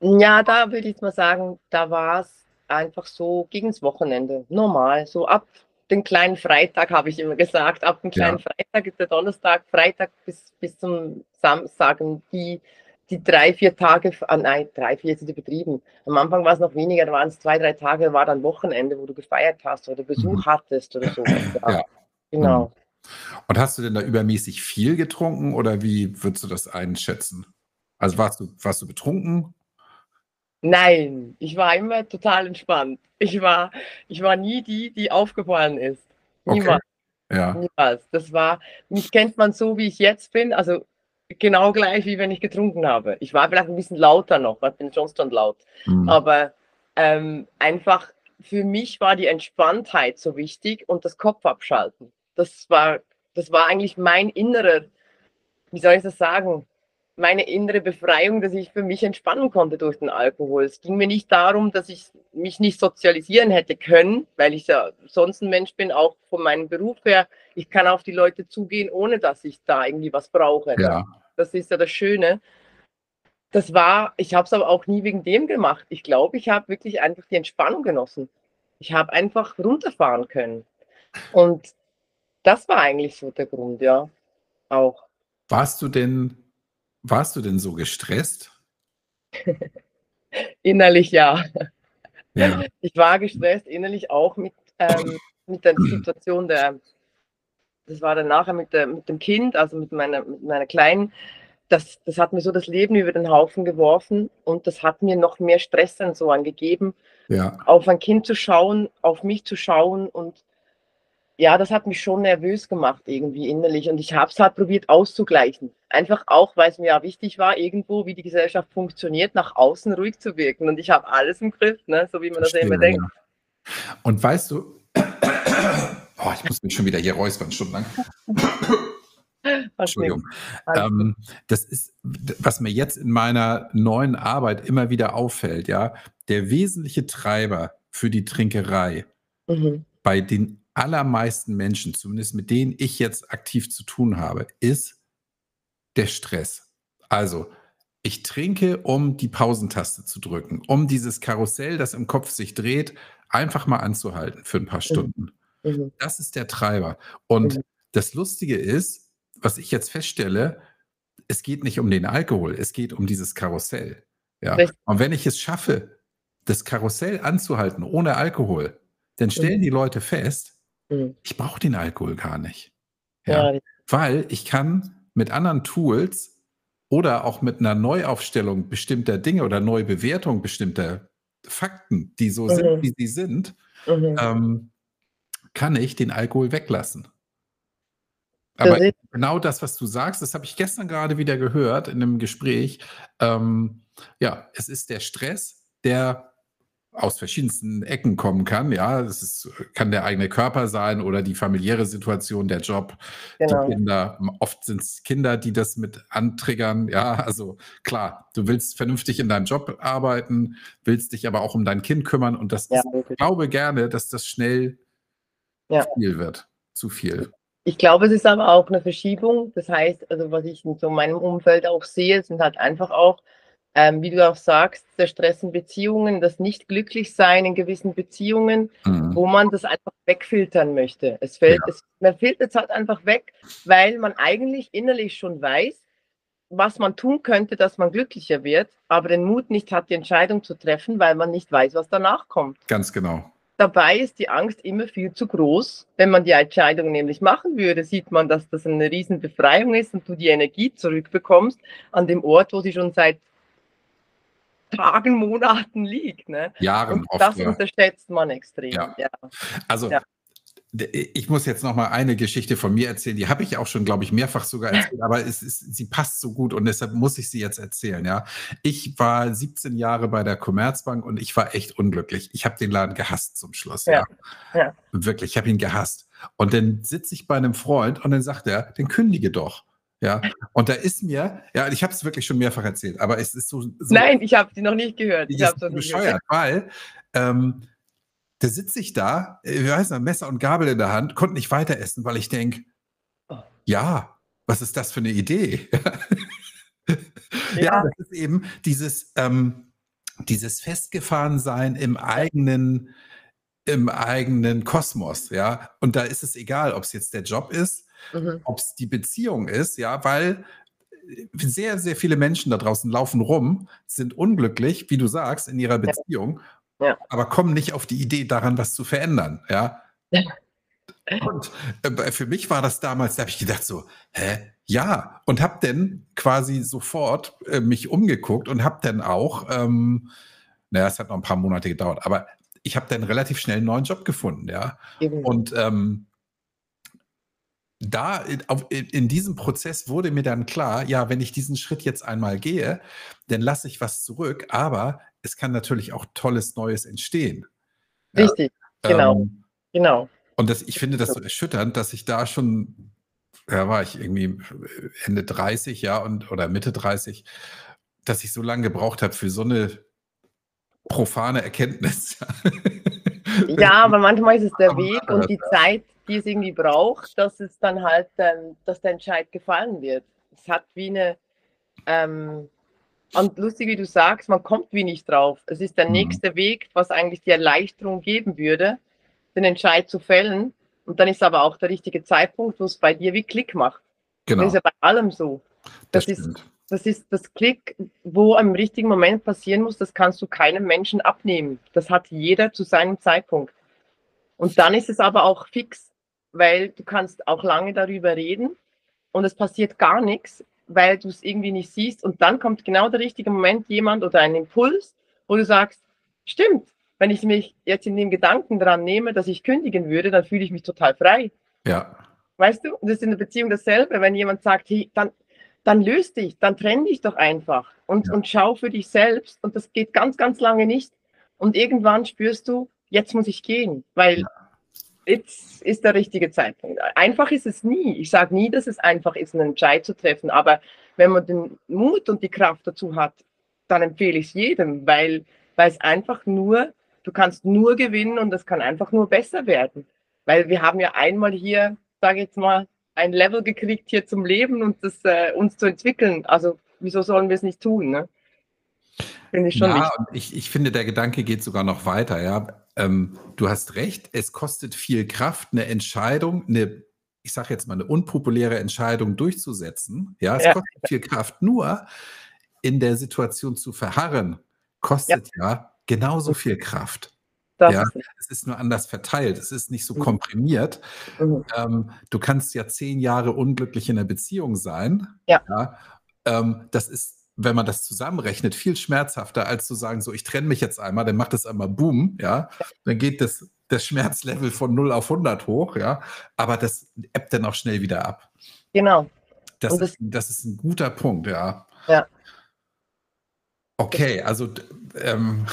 Ja, da würde ich jetzt mal sagen, da war es einfach so gegen das Wochenende, normal, so ab den kleinen Freitag, habe ich immer gesagt, ab dem kleinen ja. Freitag ist der Donnerstag, Freitag bis, bis zum Samstag, die, die drei, vier Tage, ah nein, drei, vier sind übertrieben, am Anfang war es noch weniger, da waren es zwei, drei Tage, war dann Wochenende, wo du gefeiert hast oder Besuch mhm. hattest oder so. Ja. Ja. Genau. Und hast du denn da übermäßig viel getrunken oder wie würdest du das einschätzen? Also warst du, warst du betrunken? Nein, ich war immer total entspannt. Ich war, ich war nie die, die aufgefallen ist. Niemals. Okay. Ja. Niemals. Das war, mich kennt man so, wie ich jetzt bin, also genau gleich, wie wenn ich getrunken habe. Ich war vielleicht ein bisschen lauter noch, ich bin schon schon laut. Mhm. Aber ähm, einfach für mich war die Entspanntheit so wichtig und das Kopfabschalten. Das war, das war eigentlich mein innerer, wie soll ich das sagen? meine innere Befreiung, dass ich für mich entspannen konnte durch den Alkohol. Es ging mir nicht darum, dass ich mich nicht sozialisieren hätte können, weil ich ja sonst ein Mensch bin, auch von meinem Beruf her. Ich kann auf die Leute zugehen, ohne dass ich da irgendwie was brauche. Ja. Das ist ja das Schöne. Das war, ich habe es aber auch nie wegen dem gemacht. Ich glaube, ich habe wirklich einfach die Entspannung genossen. Ich habe einfach runterfahren können. Und das war eigentlich so der Grund, ja, auch. Warst du denn... Warst du denn so gestresst? Innerlich ja. ja. Ich war gestresst, innerlich auch mit, ähm, mit der Situation, der, das war dann nachher mit, der, mit dem Kind, also mit meiner, mit meiner Kleinen. Das, das hat mir so das Leben über den Haufen geworfen und das hat mir noch mehr Stress dann so angegeben, ja. auf ein Kind zu schauen, auf mich zu schauen und ja, das hat mich schon nervös gemacht irgendwie innerlich und ich habe es halt probiert auszugleichen. Einfach auch, weil es mir ja wichtig war, irgendwo, wie die Gesellschaft funktioniert, nach außen ruhig zu wirken und ich habe alles im Griff, ne? So wie man das ja immer denkt. Und weißt du, oh, ich muss mich schon wieder hier räuspern, stundenlang. Entschuldigung. Ähm, das ist, was mir jetzt in meiner neuen Arbeit immer wieder auffällt, ja, der wesentliche Treiber für die Trinkerei mhm. bei den allermeisten Menschen, zumindest mit denen ich jetzt aktiv zu tun habe, ist der Stress. Also, ich trinke, um die Pausentaste zu drücken, um dieses Karussell, das im Kopf sich dreht, einfach mal anzuhalten für ein paar Stunden. Mhm. Das ist der Treiber. Und mhm. das Lustige ist, was ich jetzt feststelle, es geht nicht um den Alkohol, es geht um dieses Karussell. Ja? Und wenn ich es schaffe, das Karussell anzuhalten ohne Alkohol, dann stellen mhm. die Leute fest, ich brauche den Alkohol gar nicht, ja, ja. weil ich kann mit anderen Tools oder auch mit einer Neuaufstellung bestimmter Dinge oder Neubewertung bestimmter Fakten, die so mhm. sind, wie sie sind, mhm. ähm, kann ich den Alkohol weglassen. Aber das genau das, was du sagst, das habe ich gestern gerade wieder gehört in einem Gespräch. Ähm, ja, es ist der Stress, der aus verschiedensten Ecken kommen kann, ja, das ist, kann der eigene Körper sein oder die familiäre Situation, der Job, genau. die Kinder, oft sind es Kinder, die das mit antriggern, ja, also klar, du willst vernünftig in deinem Job arbeiten, willst dich aber auch um dein Kind kümmern und das ja, ist, ich glaube gerne, dass das schnell ja. viel wird, zu viel. Ich glaube, es ist aber auch eine Verschiebung, das heißt, also was ich in so meinem Umfeld auch sehe, sind halt einfach auch Ähm, wie du auch sagst, der Stress in Beziehungen, das Nicht-Glücklich-Sein in gewissen Beziehungen, mhm. wo man das einfach wegfiltern möchte. Es fällt, ja. es, man filtert es halt einfach weg, weil man eigentlich innerlich schon weiß, was man tun könnte, dass man glücklicher wird, aber den Mut nicht hat, die Entscheidung zu treffen, weil man nicht weiß, was danach kommt. Ganz genau. Dabei ist die Angst immer viel zu groß. Wenn man die Entscheidung nämlich machen würde, sieht man, dass das eine riesen Befreiung ist und du die Energie zurückbekommst an dem Ort, wo sie schon seit Tagen, Monaten liegt. Ne? Jahren. Und das oft, unterschätzt man extrem. Ja. Ja. Also ja. Ich muss jetzt noch mal eine Geschichte von mir erzählen, die habe ich auch schon, glaube ich, mehrfach sogar erzählt, aber es ist, sie passt so gut und deshalb muss ich sie jetzt erzählen. Ja, ich war siebzehn Jahre bei der Commerzbank und ich war echt unglücklich. Ich habe den Laden gehasst zum Schluss. Ja, ja. ja. Wirklich, ich habe ihn gehasst. Und dann sitze ich bei einem Freund und dann sagt er, den kündige doch. Ja, und da ist mir, ja, ich habe es wirklich schon mehrfach erzählt, aber es ist so... so Nein, ich habe sie noch nicht gehört. Ich habe so bescheuert, weil... Ähm, Da sitze ich da, wie heißt das, Messer und Gabel in der Hand, konnte nicht weiter essen, weil ich denke, ja, was ist das für eine Idee? ja. ja, das ist eben dieses, ähm, dieses Festgefahrensein im eigenen, im eigenen Kosmos, ja. Und da ist es egal, ob es jetzt der Job ist, mhm. ob es die Beziehung ist, ja, weil sehr, sehr viele Menschen da draußen laufen rum, sind unglücklich, wie du sagst, in ihrer Beziehung. Ja. Ja. Aber komm nicht auf die Idee, daran was zu verändern. Ja? Ja. Und äh, für mich war das damals, da habe ich gedacht so, hä? Ja. Und habe dann quasi sofort äh, mich umgeguckt und habe dann auch, ähm, naja, es hat noch ein paar Monate gedauert, aber ich habe dann relativ schnell einen neuen Job gefunden. Ja. Mhm. Und ähm, da in, auf, in diesem Prozess wurde mir dann klar, ja, wenn ich diesen Schritt jetzt einmal gehe, dann lasse ich was zurück, aber es kann natürlich auch tolles Neues entstehen. Richtig, ja, genau, ähm, genau. Und das, ich finde das so erschütternd, dass ich da schon, da ja, war ich irgendwie Ende dreißig, ja, und, oder Mitte dreißig, dass ich so lange gebraucht habe für so eine profane Erkenntnis. Ja, aber manchmal ist es der Weg und die Zeit, die es irgendwie braucht, dass es dann halt, ähm, dass der Entscheid gefallen wird. Es hat wie eine... Ähm, Und lustig, wie du sagst, man kommt wie nicht drauf. Es ist der nächste Weg, was eigentlich die Erleichterung geben würde, den Entscheid zu fällen. Und dann ist aber auch der richtige Zeitpunkt, wo es bei dir wie Klick macht. Genau. Das ist ja bei allem so. Das, das, ist, das ist das Klick, wo im richtigen Moment passieren muss, das kannst du keinem Menschen abnehmen. Das hat jeder zu seinem Zeitpunkt. Und dann ist es aber auch fix, weil du kannst auch lange darüber reden und es passiert gar nichts, weil du es irgendwie nicht siehst und dann kommt genau der richtige Moment, jemand oder ein Impuls, wo du sagst, stimmt, wenn ich mich jetzt in dem Gedanken dran nehme, dass ich kündigen würde, dann fühle ich mich total frei. Ja. Weißt du, das ist in der Beziehung dasselbe, wenn jemand sagt, hey, dann, dann löst dich, dann trenn dich doch einfach und, ja. und schau für dich selbst und das geht ganz, ganz lange nicht und irgendwann spürst du, jetzt muss ich gehen, weil ja. Jetzt ist der richtige Zeitpunkt. Einfach ist es nie. Ich sage nie, dass es einfach ist, einen Entscheid zu treffen. Aber wenn man den Mut und die Kraft dazu hat, dann empfehle ich es jedem, weil, weil es einfach nur, du kannst nur gewinnen und es kann einfach nur besser werden. Weil wir haben ja einmal hier, sage ich jetzt mal, ein Level gekriegt hier zum Leben und das, äh, uns zu entwickeln. Also wieso sollen wir es nicht tun? Ne? Finde ich schon ja, wichtig. Ich, ich finde, der Gedanke geht sogar noch weiter, ja. Ähm, du hast recht, es kostet viel Kraft, eine Entscheidung, eine, ich sage jetzt mal, eine unpopuläre Entscheidung durchzusetzen. Ja, es ja. kostet viel Kraft, nur in der Situation zu verharren, kostet ja, ja genauso viel Kraft. Das ja, ist es ist nur anders verteilt, es ist nicht so mhm. komprimiert. Mhm. Ähm, du kannst ja zehn Jahre unglücklich in einer Beziehung sein. Ja. Ja, ähm, das ist, wenn man das zusammenrechnet, viel schmerzhafter, als zu sagen, so, ich trenne mich jetzt einmal, dann macht das einmal Boom, ja, dann geht das, das Schmerzlevel von null auf hundert hoch, ja, aber das ebbt dann auch schnell wieder ab. Genau. Das, das, ist, das ist ein guter Punkt, ja. Ja. Okay, also, ähm,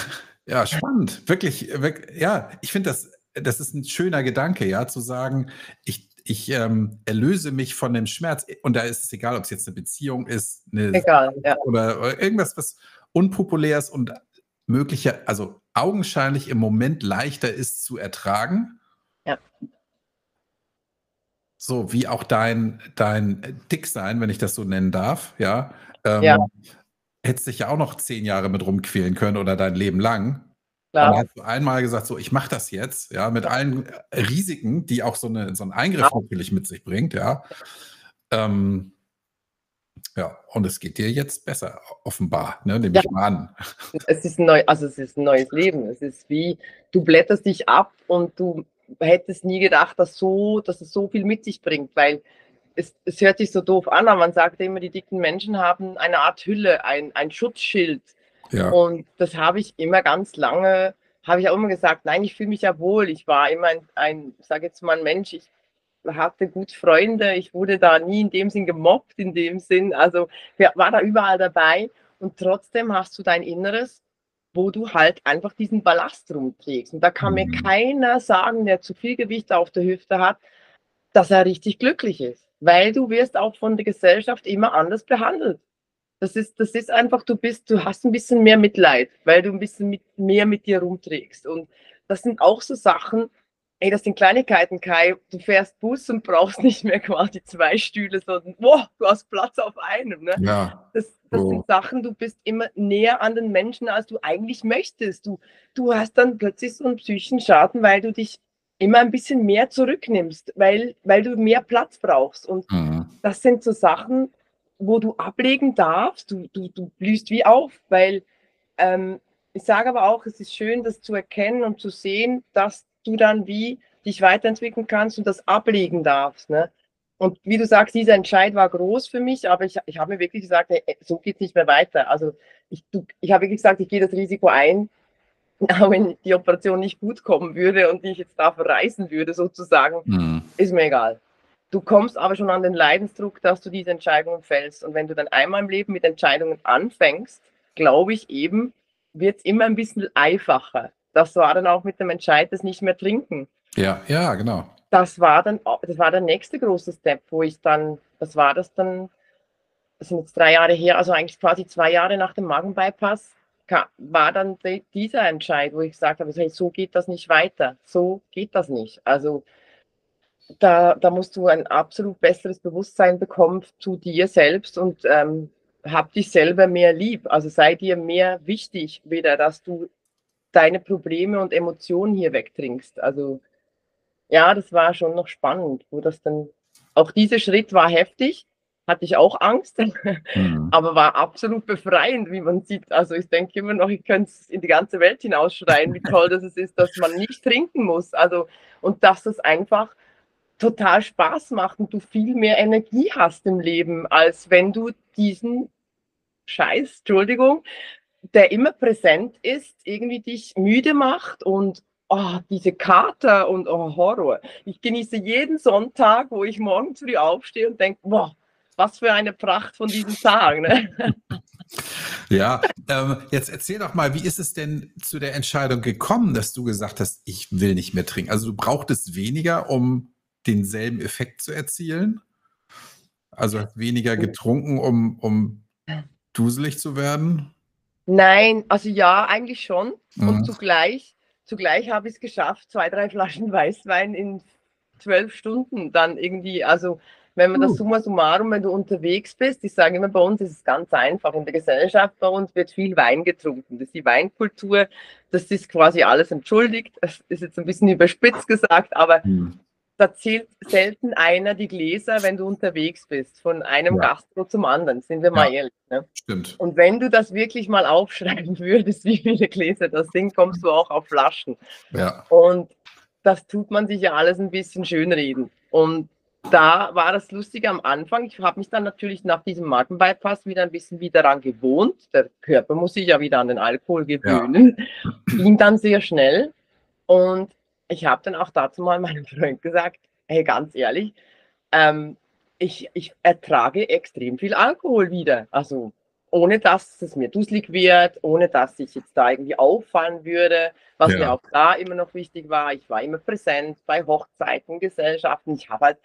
ja, spannend, wirklich, wirklich ja, ich finde, das, das ist ein schöner Gedanke, ja, zu sagen, ich Ich ähm, erlöse mich von dem Schmerz. Und da ist es egal, ob es jetzt eine Beziehung ist, eine egal, ja. oder, oder irgendwas, was unpopulär ist und möglicher, also augenscheinlich im Moment leichter ist zu ertragen. Ja. So wie auch dein, dein Dicksein, wenn ich das so nennen darf, ja. Ähm, ja. Hättest dich ja auch noch zehn Jahre mit rumquälen können oder dein Leben lang. Dann hast du einmal gesagt, so, ich mache das jetzt, ja, mit allen Risiken, die auch so, eine, so einen Eingriff ja. natürlich mit sich bringt, ja. Ähm, ja, und es geht dir jetzt besser, offenbar, ne, nehme ja. ich mal an. Es ist, neu, also es ist ein neues Leben, es ist wie, du blätterst dich ab und du hättest nie gedacht, dass, so, dass es so viel mit sich bringt, weil es, es hört sich so doof an, aber man sagt immer, die dicken Menschen haben eine Art Hülle, ein, ein Schutzschild. Ja. Und das habe ich immer ganz lange habe ich auch immer gesagt, nein, ich fühle mich ja wohl. Ich war immer ein, ein sage jetzt mal, ein Mensch, ich hatte gut Freunde, ich wurde da nie in dem Sinn gemobbt, in dem Sinn, also war da überall dabei und trotzdem hast du dein Inneres, wo du halt einfach diesen Ballast rumträgst. Und da kann mir keiner sagen, der zu viel Gewicht auf der Hüfte hat, dass er richtig glücklich ist, weil du wirst auch von der Gesellschaft immer anders behandelt. Das ist, das ist einfach, du bist, du hast ein bisschen mehr Mitleid, weil du ein bisschen mit, mehr mit dir rumträgst. Und das sind auch so Sachen, ey, das sind Kleinigkeiten, Kai. Du fährst Bus und brauchst nicht mehr quasi zwei Stühle, sondern wow, du hast Platz auf einem. Ne? Ja. Das, das oh. sind Sachen, du bist immer näher an den Menschen, als du eigentlich möchtest. Du, du hast dann plötzlich so einen psychischen Schaden, weil du dich immer ein bisschen mehr zurücknimmst, weil, weil du mehr Platz brauchst. Und mhm. das sind so Sachen, wo du ablegen darfst, du, du, du blühst wie auf, weil ähm, ich sage aber auch, es ist schön, das zu erkennen und zu sehen, dass du dann wie dich weiterentwickeln kannst und das ablegen darfst. Ne? Und wie du sagst, dieser Entscheid war groß für mich, aber ich, ich habe mir wirklich gesagt, hey, so geht es nicht mehr weiter. Also ich, du, ich habe wirklich gesagt, ich gehe das Risiko ein, auch wenn die Operation nicht gut kommen würde und ich jetzt da verreisen würde sozusagen, mhm. ist mir egal. Du kommst aber schon an den Leidensdruck, dass du diese Entscheidungen fällst. Und wenn du dann einmal im Leben mit Entscheidungen anfängst, glaube ich eben, wird es immer ein bisschen einfacher. Das war dann auch mit dem Entscheid, das nicht mehr trinken. Ja, ja, genau. Das war dann, das war der nächste große Step, wo ich dann, das war das dann, das sind jetzt drei Jahre her, also eigentlich quasi zwei Jahre nach dem Magenbypass, war dann dieser Entscheid, wo ich gesagt habe, so geht das nicht weiter, so geht das nicht. Also Da, da musst du ein absolut besseres Bewusstsein bekommen zu dir selbst und ähm, hab dich selber mehr lieb. Also sei dir mehr wichtig, weder dass du deine Probleme und Emotionen hier wegtrinkst. Also ja, das war schon noch spannend, wo das dann, auch dieser Schritt war heftig, hatte ich auch Angst, mhm. aber war absolut befreiend, wie man sieht. Also ich denke immer noch, ich könnte es in die ganze Welt hinausschreien, wie toll das ist, dass man nicht trinken muss. Also und dass das einfach total Spaß macht und du viel mehr Energie hast im Leben, als wenn du diesen Scheiß, Entschuldigung, der immer präsent ist, irgendwie dich müde macht und oh, diese Kater und oh, Horror. Ich genieße jeden Sonntag, wo ich morgens früh aufstehe und denke, wow, was für eine Pracht von diesem Tag. Ne? Ja, ähm, jetzt erzähl doch mal, wie ist es denn zu der Entscheidung gekommen, dass du gesagt hast, ich will nicht mehr trinken? Also du brauchtest weniger, um denselben Effekt zu erzielen? Also weniger getrunken, um, um duselig zu werden? Nein, also ja, eigentlich schon. Mhm. Und zugleich, zugleich habe ich es geschafft, zwei, drei Flaschen Weißwein in zwölf Stunden dann irgendwie, also wenn man uh. das summa summarum, wenn du unterwegs bist, ich sage immer, bei uns ist es ganz einfach, in der Gesellschaft bei uns wird viel Wein getrunken, das ist die Weinkultur, das ist quasi alles entschuldigt, das ist jetzt ein bisschen überspitzt gesagt, aber mhm. da zählt selten einer die Gläser, wenn du unterwegs bist, von einem ja. Gastro zum anderen, sind wir mal ja. ehrlich. Ne? Stimmt. Und wenn du das wirklich mal aufschreiben würdest, wie viele Gläser das sind, kommst du auch auf Flaschen. Ja. Und das tut man sich ja alles ein bisschen schönreden. Und da war das Lustige am Anfang, ich habe mich dann natürlich nach diesem Magenbypass wieder ein bisschen wieder daran gewohnt, der Körper muss sich ja wieder an den Alkohol gewöhnen, ja. ging dann sehr schnell und ich habe dann auch dazu mal meinem Freund gesagt, hey, ganz ehrlich, ähm, ich, ich ertrage extrem viel Alkohol wieder. Also ohne, dass es mir dusselig wird, ohne, dass ich jetzt da irgendwie auffallen würde, was ja. mir auch da immer noch wichtig war. Ich war immer präsent bei Hochzeiten, Gesellschaften. Ich habe halt,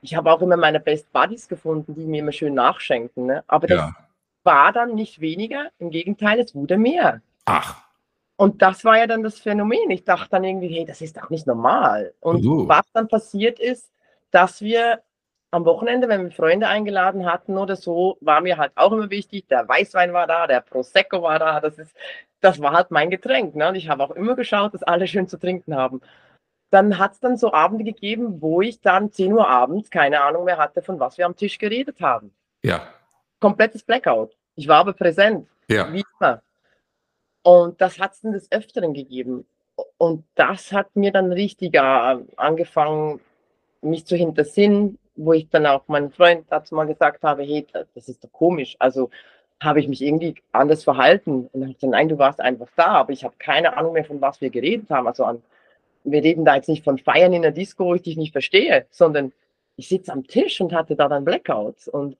ich habe auch immer meine Best Buddies gefunden, die mir immer schön nachschenken. Ne? Aber das ja. war dann nicht weniger, im Gegenteil, es wurde mehr. Ach. Und das war ja dann das Phänomen. Ich dachte dann irgendwie, hey, das ist doch nicht normal. Und uh. was dann passiert ist, dass wir am Wochenende, wenn wir Freunde eingeladen hatten oder so, war mir halt auch immer wichtig, der Weißwein war da, der Prosecco war da, das, ist, das war halt mein Getränk. Ne? Und ich habe auch immer geschaut, dass alle schön zu trinken haben. Dann hat es dann so Abende gegeben, wo ich dann zehn Uhr abends keine Ahnung mehr hatte, von was wir am Tisch geredet haben. Ja. Komplettes Blackout. Ich war aber präsent. Ja. Wie immer. Und das hat es dann des Öfteren gegeben. Und das hat mir dann richtig angefangen, mich zu hintersinnen, wo ich dann auch meinem Freund dazu mal gesagt habe, hey, das ist doch komisch. Also habe ich mich irgendwie anders verhalten. Und dann habe ich gesagt, nein, du warst einfach da, aber ich habe keine Ahnung mehr, von was wir geredet haben. Also an, wir reden da jetzt nicht von Feiern in der Disco, wo ich dich nicht verstehe, sondern ich sitze am Tisch und hatte da dann Blackouts. Und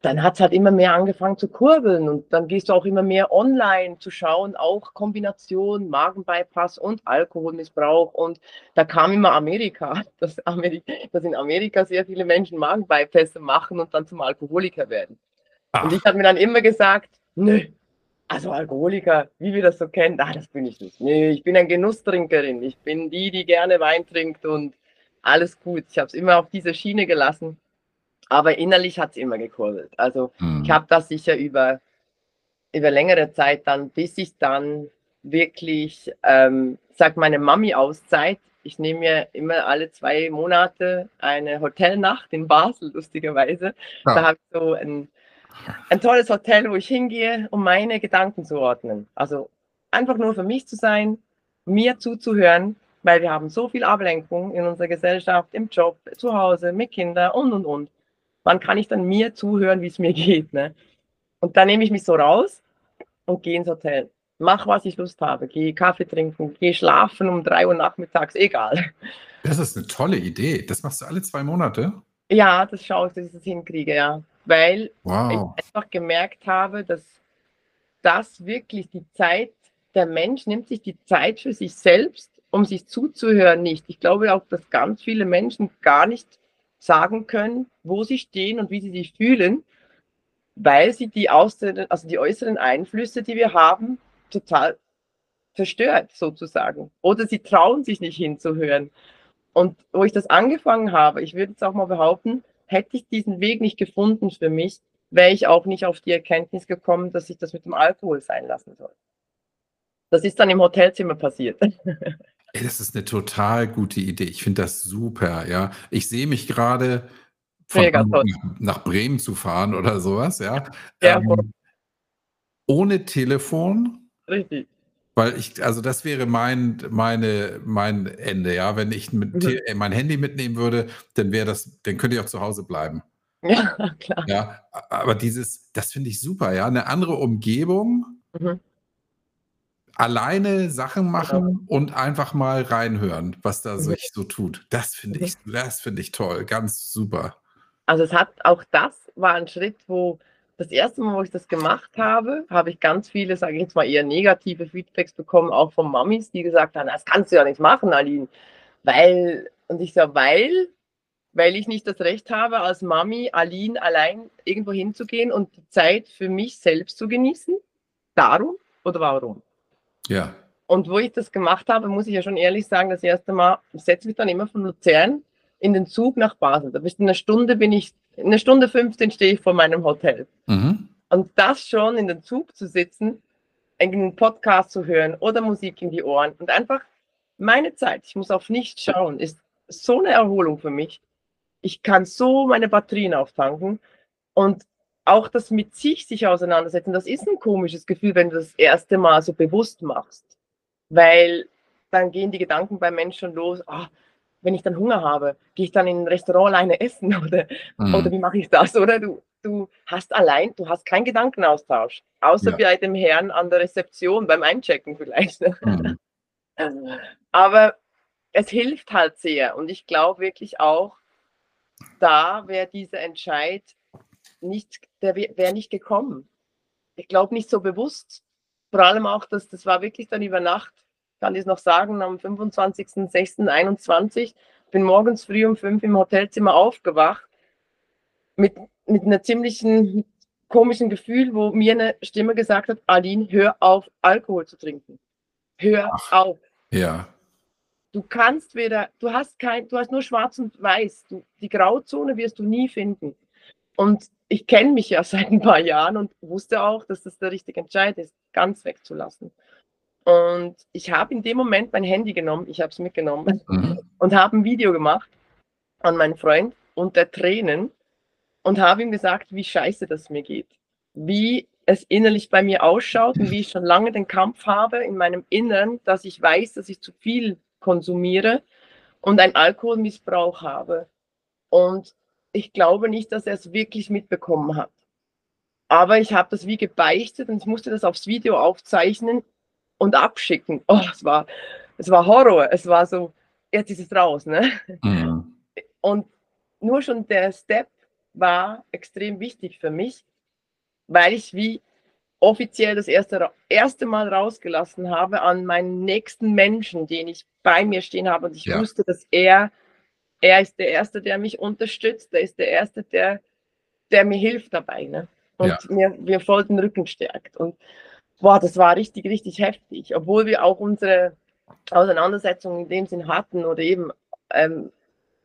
dann hat es halt immer mehr angefangen zu kurbeln und dann gehst du auch immer mehr online zu schauen, auch Kombination Magenbypass und Alkoholmissbrauch, und da kam immer Amerika, dass, Amerika, dass in Amerika sehr viele Menschen Magenbypässe machen und dann zum Alkoholiker werden. Ach. Und ich habe mir dann immer gesagt, nö, also Alkoholiker, wie wir das so kennen, ah, das bin ich nicht. Nö, ich bin eine Genusstrinkerin, ich bin die, die gerne Wein trinkt und alles gut. Ich habe es immer auf diese Schiene gelassen. Aber innerlich hat es immer gekurbelt. Also mhm. ich habe das sicher über, über längere Zeit dann, bis ich dann wirklich, ähm, sag meine Mami-Auszeit, ich nehme mir immer alle zwei Monate eine Hotelnacht in Basel, lustigerweise. Ja. Da habe ich so ein, ein tolles Hotel, wo ich hingehe, um meine Gedanken zu ordnen. Also einfach nur für mich zu sein, mir zuzuhören, weil wir haben so viel Ablenkung in unserer Gesellschaft, im Job, zu Hause, mit Kindern und, und, und. Wann kann ich dann mir zuhören, wie es mir geht? Ne? Und dann nehme ich mich so raus und gehe ins Hotel. Mach, was ich Lust habe. Gehe Kaffee trinken, gehe schlafen um drei Uhr nachmittags, egal. Das ist eine tolle Idee. Das machst du alle zwei Monate? Ja, das schaue ich, dass ich das hinkriege, ja. Weil wow. ich einfach gemerkt habe, dass das wirklich die Zeit, der Mensch nimmt sich die Zeit für sich selbst, um sich zuzuhören, nicht. Ich glaube auch, dass ganz viele Menschen gar nicht sagen können, wo sie stehen und wie sie sich fühlen, weil sie die äußeren, also die äußeren Einflüsse, die wir haben, total zerstört sozusagen. Oder sie trauen sich nicht hinzuhören. Und wo ich das angefangen habe, ich würde jetzt auch mal behaupten, hätte ich diesen Weg nicht gefunden für mich, wäre ich auch nicht auf die Erkenntnis gekommen, dass ich das mit dem Alkohol sein lassen soll. Das ist dann im Hotelzimmer passiert. Ey, das ist eine total gute Idee. Ich finde das super, ja. Ich sehe mich gerade von nach Bremen zu fahren oder sowas, ja. ja ähm, ohne Telefon. Richtig. Weil ich, also das wäre mein, meine, mein Ende, ja. Wenn ich mit mhm. mein Handy mitnehmen würde, dann wäre das, dann könnte ich auch zu Hause bleiben. Ja, klar. Ja, aber dieses, das finde ich super, ja. Eine andere Umgebung. Mhm. Alleine Sachen machen genau. und einfach mal reinhören, was da sich so tut. Das finde ich, das finde ich toll, ganz super. Also es hat, auch das war ein Schritt, wo das erste Mal, wo ich das gemacht habe, habe ich ganz viele, sage ich jetzt mal, eher negative Feedbacks bekommen, auch von Mamis, die gesagt haben, das kannst du ja nicht machen, Aline. Weil, und ich sage, weil, weil ich nicht das Recht habe, als Mami, Aline, allein irgendwo hinzugehen und die Zeit für mich selbst zu genießen. Darum oder warum? Ja. Und wo ich das gemacht habe, muss ich ja schon ehrlich sagen, das erste Mal, ich setze mich dann immer von Luzern in den Zug nach Basel. Da bist in einer Stunde bin ich, in einer Stunde fünfzehn stehe ich vor meinem Hotel. Mhm. Und das schon in den Zug zu sitzen, einen Podcast zu hören oder Musik in die Ohren und einfach meine Zeit, ich muss auf nichts schauen, ist so eine Erholung für mich. Ich kann so meine Batterien auftanken und auch das mit sich sich auseinandersetzen, das ist ein komisches Gefühl, wenn du das erste Mal so bewusst machst. Weil dann gehen die Gedanken beim Menschen los, oh, wenn ich dann Hunger habe, gehe ich dann in ein Restaurant alleine essen oder, mhm. oder wie mache ich das? Oder du, du hast allein, du hast keinen Gedankenaustausch, außer ja. bei dem Herrn an der Rezeption, beim Einchecken vielleicht. Mhm. Aber es hilft halt sehr und ich glaube wirklich auch, da wäre dieser Entscheid nicht, der wäre nicht gekommen. Ich glaube nicht so bewusst. Vor allem auch, dass das war wirklich dann über Nacht, kann ich es noch sagen, am fünfundzwanzigsten sechsten einundzwanzig bin morgens früh um fünf im Hotelzimmer aufgewacht mit, mit einem ziemlichen komischen Gefühl, wo mir eine Stimme gesagt hat, Aline, hör auf, Alkohol zu trinken. Hör Ach, auf. Ja. Du kannst weder, du hast kein, du hast nur schwarz und weiß. Du, die Grauzone wirst du nie finden. Und ich kenne mich ja seit ein paar Jahren und wusste auch, dass das der richtige Entscheid ist, ganz wegzulassen. Und ich habe in dem Moment mein Handy genommen, ich habe es mitgenommen mhm. und habe ein Video gemacht an meinen Freund unter Tränen und habe ihm gesagt, wie scheiße das mir geht, wie es innerlich bei mir ausschaut und wie ich schon lange den Kampf habe in meinem Inneren, dass ich weiß, dass ich zu viel konsumiere und einen Alkoholmissbrauch habe. Und ich glaube nicht, dass er es wirklich mitbekommen hat. Aber ich habe das wie gebeichtet und ich musste das aufs Video aufzeichnen und abschicken. Oh, es war, es war Horror. Es war so, jetzt ist es raus, ne? Mhm. Und nur schon der Step war extrem wichtig für mich, weil ich wie offiziell das erste, erste Mal rausgelassen habe an meinen nächsten Menschen, den ich bei mir stehen habe. Und ich ja. wusste, dass er, er ist der Erste, der mich unterstützt. Er ist der Erste, der, der mir hilft dabei, ne? Und ja. mir, mir voll den Rücken stärkt. Und boah, das war richtig, richtig heftig. Obwohl wir auch unsere Auseinandersetzungen in dem Sinn hatten oder eben ähm,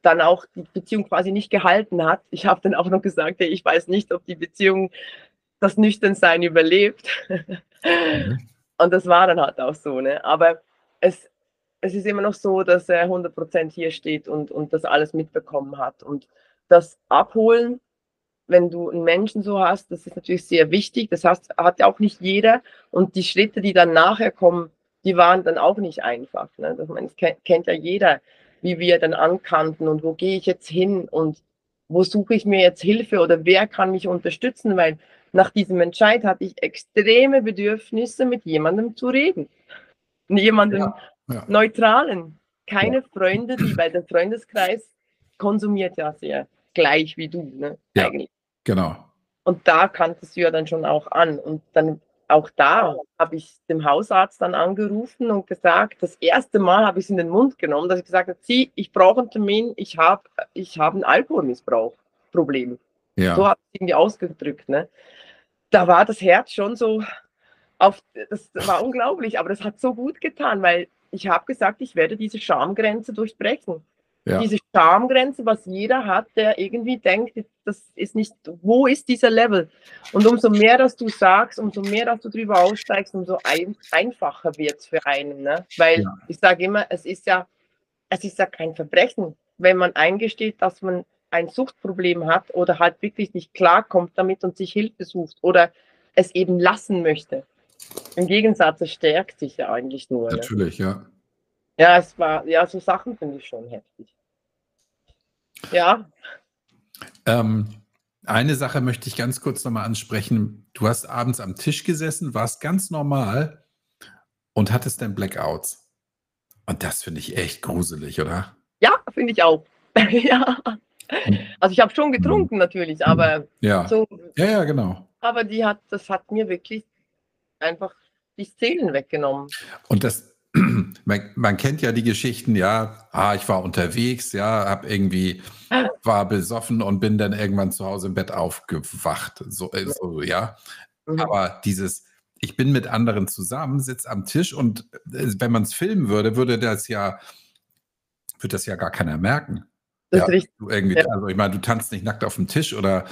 dann auch die Beziehung quasi nicht gehalten hat. Ich habe dann auch noch gesagt, hey, ich weiß nicht, ob die Beziehung das Nüchternsein überlebt. Mhm. Und das war dann halt auch so, ne? Aber es, es ist immer noch so, dass er hundert Prozent hier steht und, und das alles mitbekommen hat. Und das Abholen, wenn du einen Menschen so hast, das ist natürlich sehr wichtig. Das heißt, hat auch nicht jeder. Und die Schritte, die dann nachher kommen, die waren dann auch nicht einfach, ne? Das, meine, das kennt ja jeder, wie wir dann ankannten und wo gehe ich jetzt hin und wo suche ich mir jetzt Hilfe oder wer kann mich unterstützen, weil nach diesem Entscheid hatte ich extreme Bedürfnisse, mit jemandem zu reden. Mit jemandem ja, ja. Neutralen. Keine ja. Freunde, die bei der Freundeskreis konsumiert ja sehr gleich wie du, ne? Ja, eigentlich. Genau. Und da kanntest du ja dann schon auch an. Und dann auch da habe ich dem Hausarzt dann angerufen und gesagt, das erste Mal habe ich es in den Mund genommen, dass ich gesagt habe, sie, ich brauche einen Termin, ich habe ich hab ein Alkoholmissbrauchproblem. Ja. So habe ich es irgendwie ausgedrückt, ne? Da war das Herz schon so auf, das war unglaublich, aber das hat so gut getan, weil ich habe gesagt, ich werde diese Schamgrenze durchbrechen. Ja. Diese Schamgrenze, was jeder hat, der irgendwie denkt, das ist nicht, wo ist dieser Level? Und umso mehr, dass du sagst, umso mehr, dass du drüber aussteigst, umso ein, einfacher wird es für einen, ne? Weil ja. ich sage immer, es ist ja, es ist ja kein Verbrechen, wenn man eingesteht, dass man ein Suchtproblem hat oder halt wirklich nicht klarkommt damit und sich Hilfe sucht oder es eben lassen möchte. Im Gegensatz, es stärkt sich ja eigentlich nur. Natürlich, ne? ja. Ja, es war, ja, so Sachen finde ich schon heftig. Ja. Ähm, eine Sache möchte ich ganz kurz nochmal ansprechen. Du hast abends am Tisch gesessen, warst ganz normal und hattest dann Blackouts. Und das finde ich echt gruselig, oder? Ja, finde ich auch. ja. Also ich habe schon getrunken natürlich, aber ja. so. Ja, ja, genau. Aber die hat, das hat mir wirklich einfach die Seelen weggenommen. Und das. Man, man kennt ja die Geschichten, ja, ah, ich war unterwegs, ja, hab irgendwie, war besoffen und bin dann irgendwann zu Hause im Bett aufgewacht, so, so ja. Mhm. Aber dieses, ich bin mit anderen zusammen, sitze am Tisch und wenn man es filmen würde, würde das ja, würde das ja gar keiner merken. Das ja, ist richtig. Du irgendwie, ja. Also ich meine, du tanzt nicht nackt auf dem Tisch oder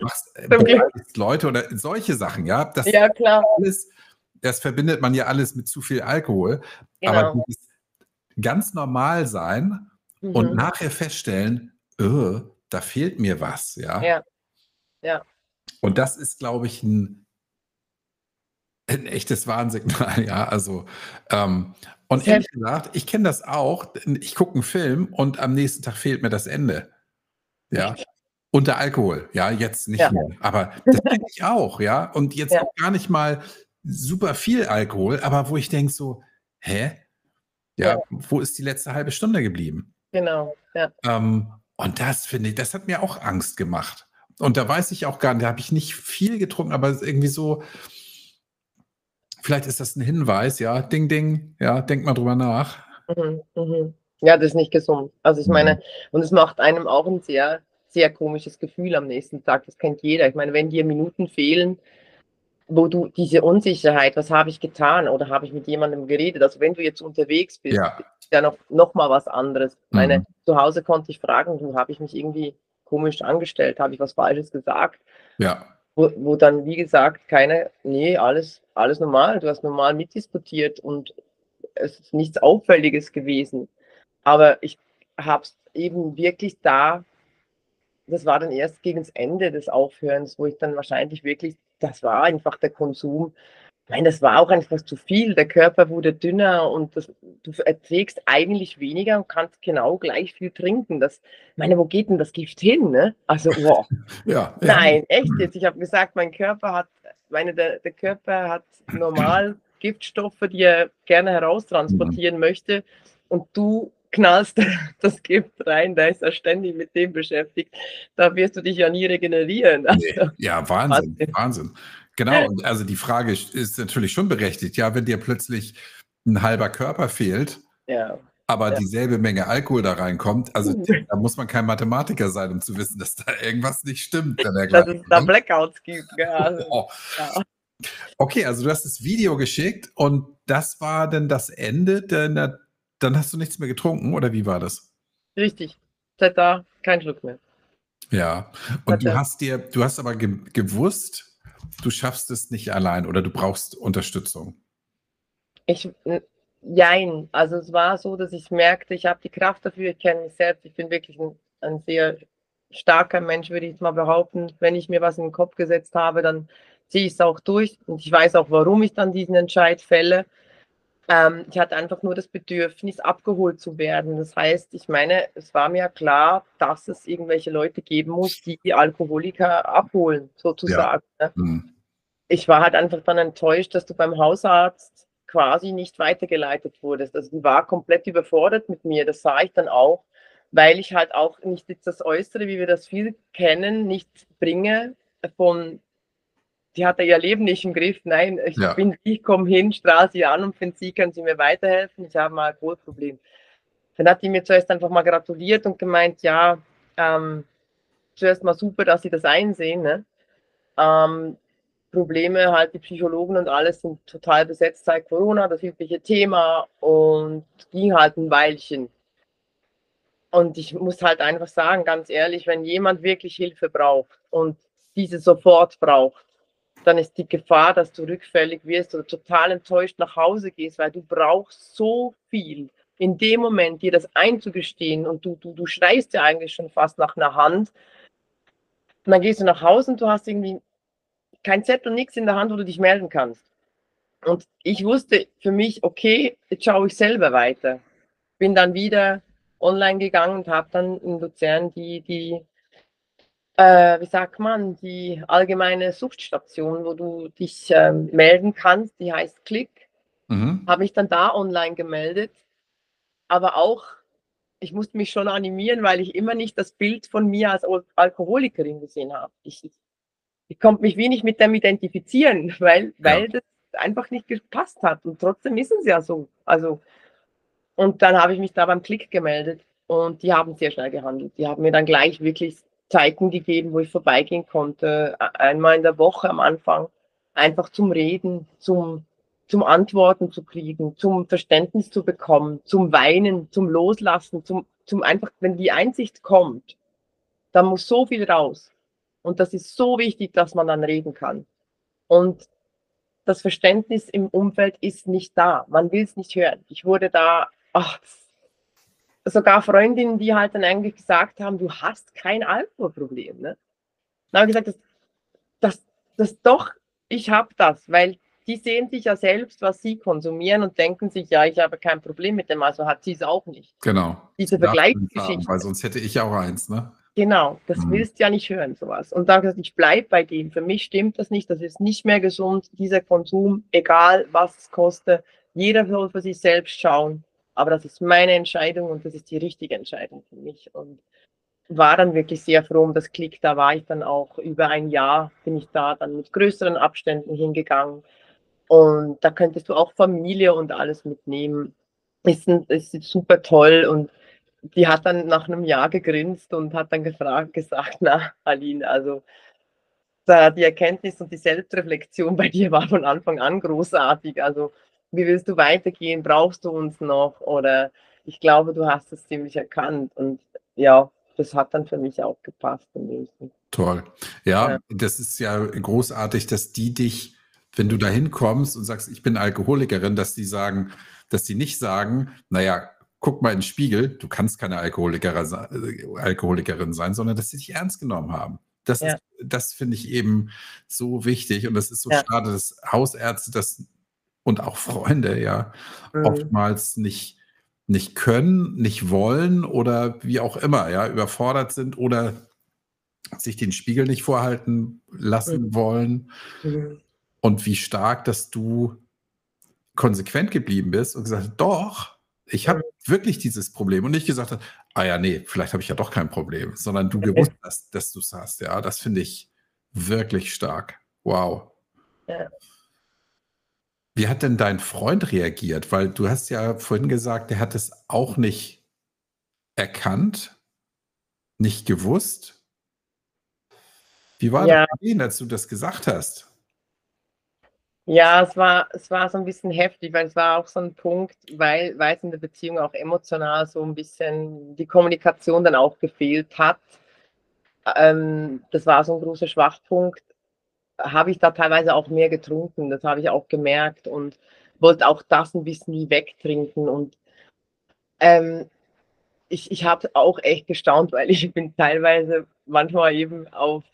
machst Leute oder solche Sachen, ja. Das ja, klar. Alles, das verbindet man ja alles mit zu viel Alkohol. Genau. Aber ganz normal sein mhm. und nachher feststellen, oh, da fehlt mir was. Ja? Ja. Ja. Und das ist, glaube ich, ein, ein echtes Warnsignal. Ja? Also, ähm, und ehrlich gesagt, ich kenne das auch. Ich gucke einen Film und am nächsten Tag fehlt mir das Ende. Ja. Unter Alkohol. Ja, jetzt nicht ja. mehr. Aber das kenne ich auch. Ja. Und jetzt ja. auch gar nicht mal super viel Alkohol, aber wo ich denke so, hä? Ja, ja, wo ist die letzte halbe Stunde geblieben? Genau, ja. Ähm, und das finde ich, das hat mir auch Angst gemacht. Und da weiß ich auch gar nicht, da habe ich nicht viel getrunken, aber irgendwie so, vielleicht ist das ein Hinweis, ja, ding, ding, ja, denk mal drüber nach. Mhm, mhm. Ja, das ist nicht gesund. Also ich meine, mhm. und es macht einem auch ein sehr, sehr komisches Gefühl am nächsten Tag, das kennt jeder. Ich meine, wenn dir Minuten fehlen, wo du diese Unsicherheit, was habe ich getan oder habe ich mit jemandem geredet? Also wenn du jetzt unterwegs bist, ja. ist ja noch, noch mal was anderes. Ich meine, mhm. zu Hause konnte ich fragen, du, habe ich mich irgendwie komisch angestellt? Habe ich was Falsches gesagt? Ja. Wo, wo dann, wie gesagt, keine, nee, alles, alles normal, du hast normal mitdiskutiert und es ist nichts Auffälliges gewesen. Aber ich habe es eben wirklich da, das war dann erst gegen das Ende des Aufhörens, wo ich dann wahrscheinlich wirklich, das war einfach der Konsum. meine, das war auch einfach zu viel. Der Körper wurde dünner und das, du erträgst eigentlich weniger und kannst genau gleich viel trinken. Das, meine, wo geht denn das Gift hin? Ne? Also, wow. ja, nein, ja. echt jetzt. Ich habe gesagt, mein Körper hat, meine, der, der Körper hat normal Giftstoffe, die er gerne heraustransportieren mhm. möchte. Und du knallst das Gift rein, da ist er ständig mit dem beschäftigt. Da wirst du dich ja nie regenerieren. Also, ja, Wahnsinn, Wahnsinn. Wahnsinn. Genau, also die Frage ist natürlich schon berechtigt. Ja, wenn dir plötzlich ein halber Körper fehlt, ja, aber ja. dieselbe Menge Alkohol da reinkommt, also da muss man kein Mathematiker sein, um zu wissen, dass da irgendwas nicht stimmt. Wenn der dass es da Blackouts gibt. Ja, also, oh. ja. Okay, also du hast das Video geschickt und das war dann das Ende, denn dann hast du nichts mehr getrunken, oder wie war das? Richtig, seit da kein Schluck mehr. Ja, und Hatte. du hast dir, du hast aber ge- gewusst... Du schaffst es nicht allein oder du brauchst Unterstützung? Ich, nein, also es war so, dass ich merkte, ich habe die Kraft dafür, ich kenne mich selbst, ich bin wirklich ein, ein sehr starker Mensch, würde ich mal behaupten. Wenn ich mir was in den Kopf gesetzt habe, dann ziehe ich es auch durch und ich weiß auch, warum ich dann diesen Entscheid fälle. Ähm, ich hatte einfach nur das Bedürfnis, abgeholt zu werden. Das heißt, ich meine, es war mir klar, dass es irgendwelche Leute geben muss, die die Alkoholiker abholen, sozusagen. Ja. Mhm. Ich war halt einfach dann enttäuscht, dass du beim Hausarzt quasi nicht weitergeleitet wurdest. Also die war komplett überfordert mit mir, das sah ich dann auch, weil ich halt auch nicht das Äußere, wie wir das viel kennen, nicht bringe von... Die hatte ihr Leben nicht im Griff. Nein, ich ja. bin sie, ich komme hin, strahle sie an und finde sie, können sie mir weiterhelfen? Ich habe mal ein Alkoholproblem. Dann hat die mir zuerst einfach mal gratuliert und gemeint, ja, ähm, zuerst mal super, dass sie das einsehen. Ne? Ähm, Probleme halt, die Psychologen und alles sind total besetzt seit Corona, das übliche Thema, und ging halt ein Weilchen. Und ich muss halt einfach sagen, ganz ehrlich, wenn jemand wirklich Hilfe braucht und diese sofort braucht, dann ist die Gefahr, dass du rückfällig wirst oder total enttäuscht nach Hause gehst, weil du brauchst so viel. In dem Moment, dir das einzugestehen und du, du, du schreist ja eigentlich schon fast nach einer Hand. Und dann gehst du nach Hause und du hast irgendwie kein Zettel, nichts in der Hand, wo du dich melden kannst. Und ich wusste für mich, okay, jetzt schaue ich selber weiter. Bin dann wieder online gegangen und habe dann in Luzern die, die Äh, wie sagt man, die allgemeine Suchtstation, wo du dich äh, melden kannst, die heißt Klick, mhm. habe ich dann da online gemeldet, aber auch, ich musste mich schon animieren, weil ich immer nicht das Bild von mir als Al- Alkoholikerin gesehen habe. Ich, ich, ich konnte mich wenig mit dem identifizieren, weil, weil ja. das einfach nicht gepasst hat und trotzdem ist es ja so. Also, und dann habe ich mich da beim Klick gemeldet und die haben sehr schnell gehandelt. Die haben mir dann gleich wirklich Zeiten gegeben, wo ich vorbeigehen konnte, einmal in der Woche am Anfang, einfach zum Reden, zum, zum Antworten zu kriegen, zum Verständnis zu bekommen, zum Weinen, zum Loslassen, zum, zum einfach, wenn die Einsicht kommt, da muss so viel raus. Und das ist so wichtig, dass man dann reden kann. Und das Verständnis im Umfeld ist nicht da. Man will es nicht hören. Ich wurde da, ach, sogar Freundinnen, die halt dann eigentlich gesagt haben, du hast kein Alkoholproblem. Ne? Dann habe ich gesagt, das, das, das doch, ich habe das, weil die sehen sich ja selbst, was sie konsumieren und denken sich, ja, ich habe kein Problem mit dem, also hat sie es auch nicht. Genau. Diese Vergleichsgeschichte. Weil sonst hätte ich auch eins, ne? Genau, das mhm. willst du ja nicht hören, sowas. Und da habe ich gesagt, ich bleibe bei dem, für mich stimmt das nicht, das ist nicht mehr gesund, dieser Konsum, egal was es kostet, jeder soll für sich selbst schauen. Aber das ist meine Entscheidung und das ist die richtige Entscheidung für mich. Und war dann wirklich sehr froh um das Klick. Da war ich dann auch über ein Jahr, bin ich da dann mit größeren Abständen hingegangen. Und da könntest du auch Familie und alles mitnehmen. Ist, ist super toll. Und die hat dann nach einem Jahr gegrinst und hat dann gefragt, gesagt, na, Aline, also da die Erkenntnis und die Selbstreflexion bei dir war von Anfang an großartig. Also wie willst du weitergehen? Brauchst du uns noch? Oder ich glaube, du hast es ziemlich erkannt. Und ja, das hat dann für mich auch gepasst. Toll. Ja, ja, das ist ja großartig, dass die dich, wenn du da hinkommst und sagst, ich bin Alkoholikerin, dass die sagen, dass die nicht sagen, naja, guck mal in den Spiegel, du kannst keine Alkoholikerin sein, sondern dass sie dich ernst genommen haben. Das, ja. das finde ich eben so wichtig und das ist so ja. schade, dass Hausärzte das und auch Freunde ja mhm. oftmals nicht, nicht können, nicht wollen oder wie auch immer, ja, überfordert sind oder sich den Spiegel nicht vorhalten lassen mhm. wollen mhm. und wie stark, dass du konsequent geblieben bist und gesagt hast, doch, ich habe mhm. wirklich dieses Problem und nicht gesagt hast, ah ja, nee, vielleicht habe ich ja doch kein Problem, sondern du gewusst hast, dass du es hast. Ja, das finde ich wirklich stark. Wow. Ja. Wie hat denn dein Freund reagiert? Weil du hast ja vorhin gesagt, der hat es auch nicht erkannt, nicht gewusst. Wie war ja. das bei dir, als du das gesagt hast? Ja, es war, es war so ein bisschen heftig, weil es war auch so ein Punkt, weil, weil es in der Beziehung auch emotional so ein bisschen die Kommunikation dann auch gefehlt hat. Ähm, das war so ein großer Schwachpunkt. Habe ich da teilweise auch mehr getrunken, das habe ich auch gemerkt und wollte auch das ein bisschen nie wegtrinken. Und ähm, ich, ich habe auch echt gestaunt, weil ich bin teilweise manchmal eben auf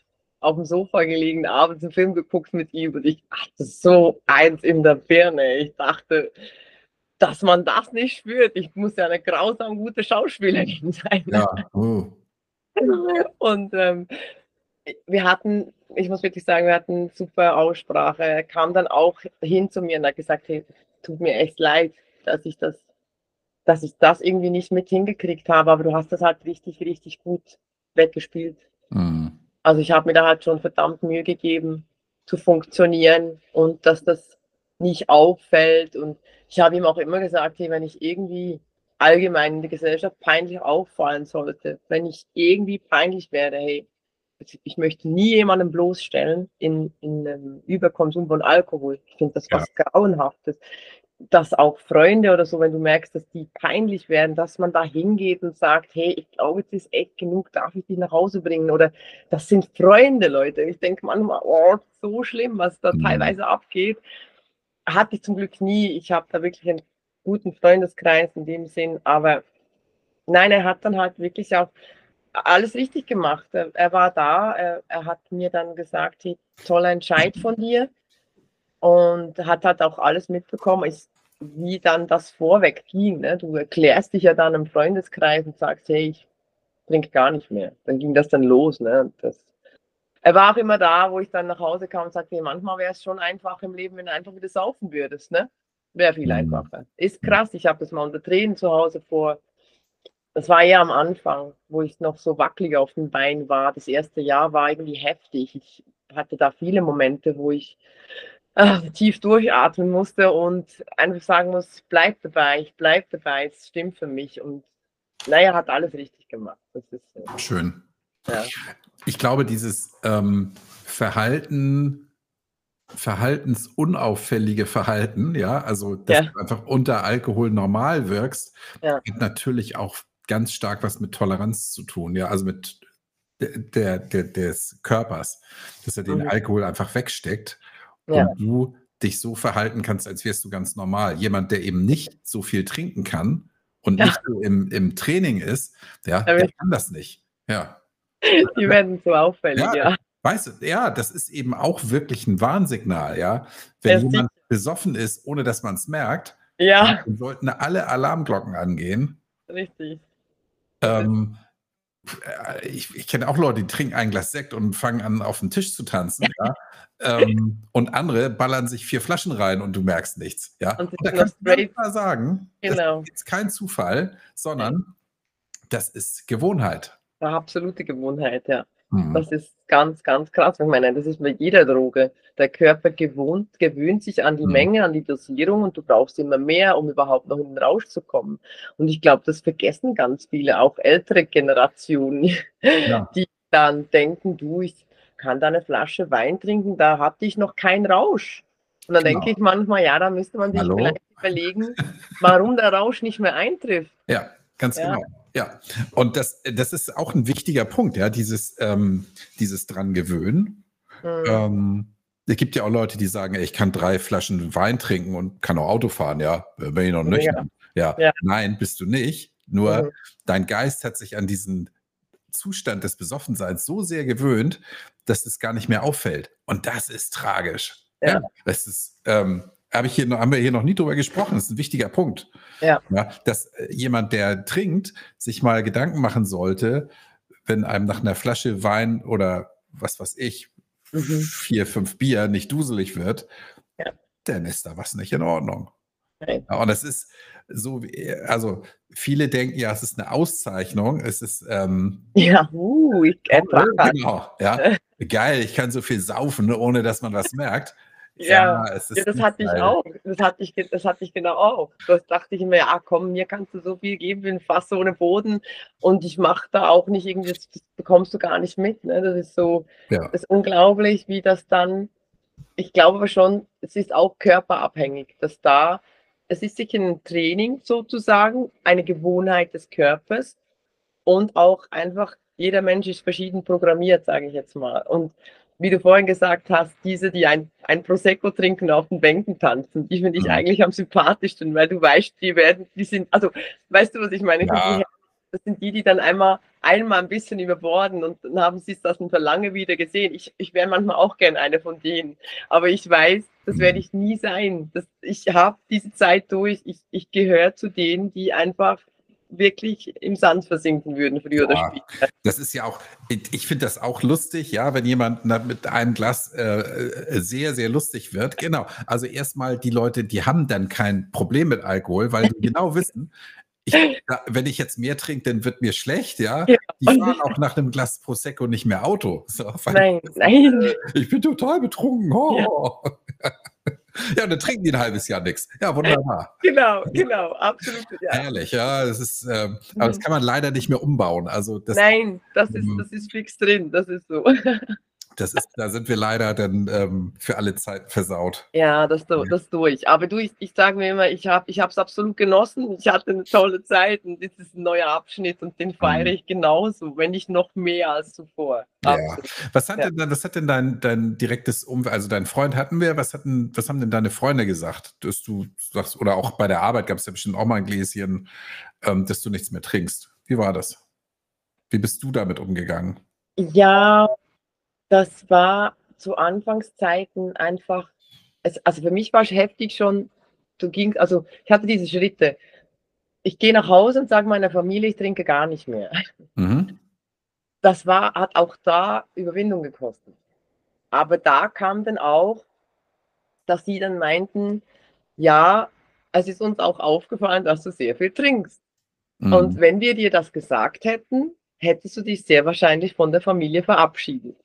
auf dem Sofa gelegen, abends einen Film geguckt mit ihm und ich hatte so eins in der Birne. Ich dachte, dass man das nicht spürt. Ich muss ja eine grausam gute Schauspielerin sein. Ja. Oh. Und ähm, wir hatten, ich muss wirklich sagen, wir hatten super Aussprache. Er kam dann auch hin zu mir und hat gesagt, hey, tut mir echt leid, dass ich das, dass ich das irgendwie nicht mit hingekriegt habe, aber du hast das halt richtig, richtig gut weggespielt. Mhm. Also ich habe mir da halt schon verdammt Mühe gegeben, zu funktionieren und dass das nicht auffällt. Und ich habe ihm auch immer gesagt, hey, wenn ich irgendwie allgemein in der Gesellschaft peinlich auffallen sollte, wenn ich irgendwie peinlich wäre, hey, ich möchte nie jemanden bloßstellen in, in einem Überkonsum von Alkohol. Ich finde das ja. was Grauenhaftes. Dass auch Freunde oder so, wenn du merkst, dass die peinlich werden, dass man da hingeht und sagt, hey, ich glaube, jetzt ist echt genug, darf ich dich nach Hause bringen? Oder das sind Freunde, Leute. Ich denke manchmal, oh, so schlimm, was da teilweise abgeht. Hatte ich zum Glück nie. Ich habe da wirklich einen guten Freundeskreis in dem Sinn. Aber nein, er hat dann halt wirklich auch alles richtig gemacht. Er, er war da, er, er hat mir dann gesagt, hey, toller Entscheid von dir. Und hat halt auch alles mitbekommen, ist, wie dann das vorweg ging. Ne? Du erklärst dich ja dann im Freundeskreis und sagst, hey, ich trinke gar nicht mehr. Dann ging das dann los. Ne? Das, er war auch immer da, wo ich dann nach Hause kam und sagte, hey, manchmal wäre es schon einfach im Leben, wenn du einfach wieder saufen würdest. Ne? Wäre viel einfacher. Ist krass, ich habe das mal unter Tränen zu Hause vor. Das war ja am Anfang, wo ich noch so wackelig auf dem Bein war. Das erste Jahr war irgendwie heftig. Ich hatte da viele Momente, wo ich tief durchatmen musste und einfach sagen muss, bleib dabei, ich bleib dabei, es stimmt für mich und naja, hat alles richtig gemacht. Das ist äh, schön. Ja. Ich glaube, dieses ähm, Verhalten, verhaltensunauffällige Verhalten, ja, also dass ja. du einfach unter Alkohol normal wirkst, ja. hat natürlich auch ganz stark was mit Toleranz zu tun, ja, also mit der, der, des Körpers, dass er den mhm. Alkohol einfach wegsteckt. Und ja. du dich so verhalten kannst, als wärst du ganz normal. Jemand, der eben nicht so viel trinken kann und ja. nicht so im, im Training ist, der, der kann das nicht. Ja. Die werden so auffällig, ja. ja. Weißt du, ja, das ist eben auch wirklich ein Warnsignal, ja. Wenn das jemand sieht. besoffen ist, ohne dass man es merkt, ja. dann sollten alle Alarmglocken angehen. Richtig. Ähm, Ich, ich kenne auch Leute, die trinken ein Glas Sekt und fangen an, auf den Tisch zu tanzen. Ja? ähm, und andere ballern sich vier Flaschen rein und du merkst nichts. Ja? Und, und da kannst du ganz klar sagen, genau. das ist kein Zufall, sondern das ist Gewohnheit. Eine absolute Gewohnheit, ja. Hm. Das ist ganz, ganz krass. Ich meine, das ist bei jeder Droge. Der Körper gewohnt, gewöhnt sich an die hm. Menge, an die Dosierung und du brauchst immer mehr, um überhaupt noch in den Rausch zu kommen. Und ich glaube, das vergessen ganz viele, auch ältere Generationen, ja. die dann denken, du, ich kann da eine Flasche Wein trinken, da hatte ich noch keinen Rausch. Und dann genau. denke ich manchmal, ja, da müsste man sich Hallo? vielleicht überlegen, warum der Rausch nicht mehr eintrifft. Ja, ganz ja. genau. Ja, und das, das ist auch ein wichtiger Punkt, ja, dieses, ähm, dieses dran gewöhnen. Mhm. Ähm, es gibt ja auch Leute, die sagen, ey, ich kann drei Flaschen Wein trinken und kann auch Auto fahren, ja, bin ich noch nüchtern. Ja. Ja. ja, nein, bist du nicht, nur mhm. dein Geist hat sich an diesen Zustand des Besoffenseins so sehr gewöhnt, dass es gar nicht mehr auffällt. Und das ist tragisch. Ja. Ja, das ist, ähm, hab ich hier noch, haben wir hier noch nie drüber gesprochen. Das ist ein wichtiger Punkt. Ja. Ja, dass jemand, der trinkt, sich mal Gedanken machen sollte, wenn einem nach einer Flasche Wein oder was weiß ich, mhm. vier, fünf Bier nicht duselig wird, ja. dann ist da was nicht in Ordnung. Okay. Ja, und das ist so, also viele denken, ja, es ist eine Auszeichnung, es ist, ähm, ja, uh, ich ertrage. Genau, ja, geil, ich kann so viel saufen, ohne dass man was merkt. Ja, ja, es ist das hatte ich auch, das hatte ich, das hatte ich genau auch. Das dachte ich mir, ja komm, mir kannst du so viel geben wie ein Fass ohne Boden und ich mache da auch nicht irgendwie, das, das bekommst du gar nicht mit, ne? Das ist so, ja. das ist unglaublich, wie das dann, ich glaube aber schon, es ist auch körperabhängig, dass da, es ist sich ein Training sozusagen, eine Gewohnheit des Körpers und auch einfach, jeder Mensch ist verschieden programmiert, sage ich jetzt mal. Und wie du vorhin gesagt hast, diese, die ein, ein Prosecco trinken, auf den Bänken tanzen, die finde ich mhm. eigentlich am sympathischsten, weil du weißt, die werden, die sind, also, weißt du, was ich meine? Ja. Das sind die, die dann einmal, einmal ein bisschen überborden und dann haben sie das schon lange wieder gesehen. Ich, ich wäre manchmal auch gern eine von denen, aber ich weiß, das mhm. werde ich nie sein. Das, ich habe diese Zeit durch, ich, ich gehöre zu denen, die einfach wirklich im Sand versinken würden früher oder später. Das ist ja auch, ich finde das auch lustig, ja, wenn jemand mit einem Glas äh, sehr, sehr lustig wird. Genau, also erstmal die Leute, die haben dann kein Problem mit Alkohol, weil die genau wissen, ich, wenn ich jetzt mehr trinke, dann wird mir schlecht, ja. ja. Die fahren auch nach einem Glas Prosecco nicht mehr Auto. So, nein, ich, nein. Ich bin total betrunken. Oh. Ja. Ja, und dann trinken die ein halbes Jahr nichts. Ja, wunderbar. Genau, genau, absolut. Ja. Herrlich, ja. Das ist, ähm, aber das kann man leider nicht mehr umbauen. Also das, Nein, das ist, das ist fix drin, das ist so. Das ist, da sind wir leider dann ähm, für alle Zeit versaut. Ja, das, das durch. Aber du, ich, ich sage mir immer, ich habe es ich absolut genossen. Ich hatte eine tolle Zeit und das ist ein neuer Abschnitt und den feiere ich genauso, wenn nicht noch mehr als zuvor. Ja. Was hat ja. denn, was hat denn dein, dein direktes Umfeld, also dein Freund hatten wir, was, hatten, was haben denn deine Freunde gesagt, dass du sagst, oder auch bei der Arbeit gab es ja bestimmt auch mal ein Gläschen, ähm, dass du nichts mehr trinkst. Wie war das? Wie bist du damit umgegangen? Ja, das war zu Anfangszeiten einfach, es, also für mich war es heftig schon, du ging, also ich hatte diese Schritte. Ich gehe nach Hause und sage meiner Familie, ich trinke gar nicht mehr. Mhm. Das war, hat auch da Überwindung gekostet. Aber da kam dann auch, dass sie dann meinten, ja, es ist uns auch aufgefallen, dass du sehr viel trinkst. Mhm. Und wenn wir dir das gesagt hätten, hättest du dich sehr wahrscheinlich von der Familie verabschiedet.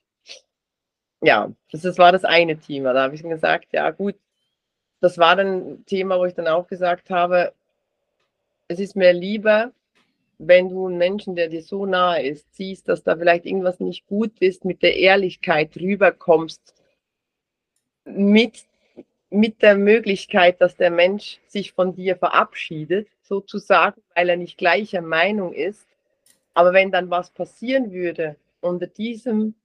Ja, das, das war das eine Thema. Da habe ich gesagt, ja gut, das war dann ein Thema, wo ich dann auch gesagt habe, es ist mir lieber, wenn du einen Menschen, der dir so nahe ist, siehst, dass da vielleicht irgendwas nicht gut ist, mit der Ehrlichkeit rüberkommst, mit, mit der Möglichkeit, dass der Mensch sich von dir verabschiedet, sozusagen, weil er nicht gleicher Meinung ist. Aber wenn dann was passieren würde unter diesem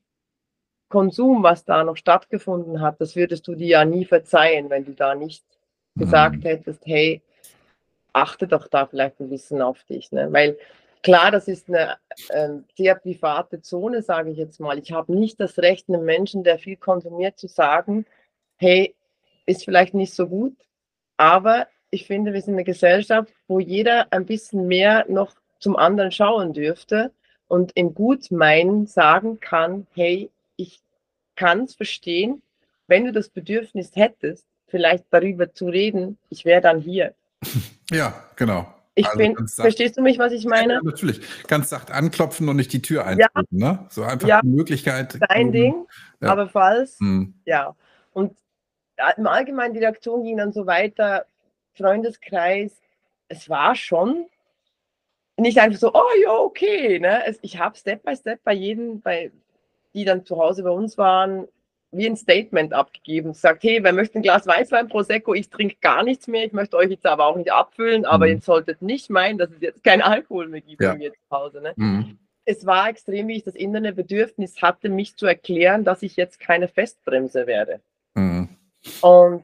Konsum, was da noch stattgefunden hat, das würdest du dir ja nie verzeihen, wenn du da nicht gesagt hättest, hey, achte doch da vielleicht ein bisschen auf dich. Ne? Weil klar, das ist eine äh, sehr private Zone, sage ich jetzt mal. Ich habe nicht das Recht, einem Menschen, der viel konsumiert, zu sagen, hey, ist vielleicht nicht so gut, aber ich finde, wir sind eine Gesellschaft, wo jeder ein bisschen mehr noch zum anderen schauen dürfte und in Gutmeinen sagen kann, hey, ich kann es verstehen, wenn du das Bedürfnis hättest, vielleicht darüber zu reden, ich wäre dann hier. Ja, genau. Ich also bin, sacht, verstehst du mich, was ich meine? Ja, natürlich. Ganz sacht anklopfen und nicht die Tür eintreten. Ja. Ne? So einfach ja. die Möglichkeit. Dein Ding, ja. aber falls, hm. ja. Und im Allgemeinen, die Reaktion ging dann so weiter, Freundeskreis, es war schon nicht einfach so, oh ja, okay. Ne? Es, ich habe Step by Step bei jedem, bei die dann zu Hause bei uns waren, wie ein Statement abgegeben. Sagt, hey, wer möchte ein Glas Weißwein, Prosecco? Ich trinke gar nichts mehr. Ich möchte euch jetzt aber auch nicht abfüllen. Aber mhm. ihr solltet nicht meinen, dass es jetzt keinen Alkohol mehr gibt ja. bei mir zu Hause. Ne? Mhm. Es war extrem, wie ich das innere Bedürfnis hatte, mich zu erklären, dass ich jetzt keine Festbremse werde. Mhm. Und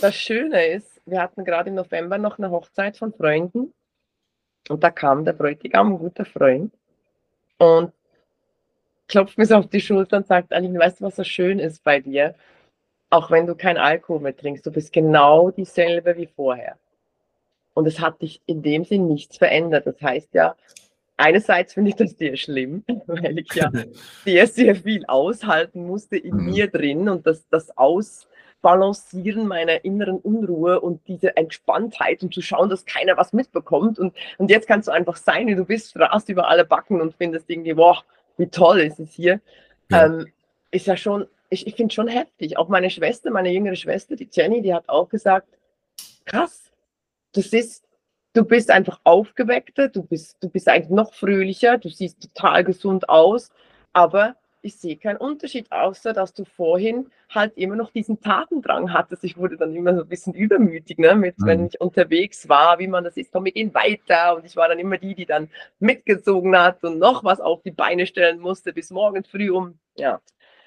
das Schöne ist, wir hatten gerade im November noch eine Hochzeit von Freunden. Und da kam der Bräutigam, ein guter Freund. und klopft mir so auf die Schulter und sagt, Aline, weißt du, was so schön ist bei dir? Auch wenn du kein Alkohol mehr trinkst, du bist genau dieselbe wie vorher. Und es hat dich in dem Sinn nichts verändert. Das heißt ja, einerseits finde ich das sehr schlimm, weil ich ja sehr, sehr viel aushalten musste in mhm. mir drin und das, das Ausbalancieren meiner inneren Unruhe und diese Entspanntheit und zu schauen, dass keiner was mitbekommt. Und, und jetzt kannst du einfach sein, wie du bist, rast über alle Backen und findest irgendwie, wow, wie toll ist es hier. Ja. Ähm, ist ja schon, ich, ich finde es schon heftig. Auch meine Schwester, meine jüngere Schwester, die Jenny, die hat auch gesagt, krass, das ist, du bist einfach aufgeweckter, du bist, du bist eigentlich noch fröhlicher, du siehst total gesund aus, aber ich sehe keinen Unterschied, außer dass du vorhin halt immer noch diesen Tatendrang hattest. Ich wurde dann immer so ein bisschen übermütig, ne, mit, mhm. wenn ich unterwegs war, wie man das ist, komm, wir gehen weiter. Und ich war dann immer die, die dann mitgezogen hat und noch was auf die Beine stellen musste, bis morgen früh um. Ja,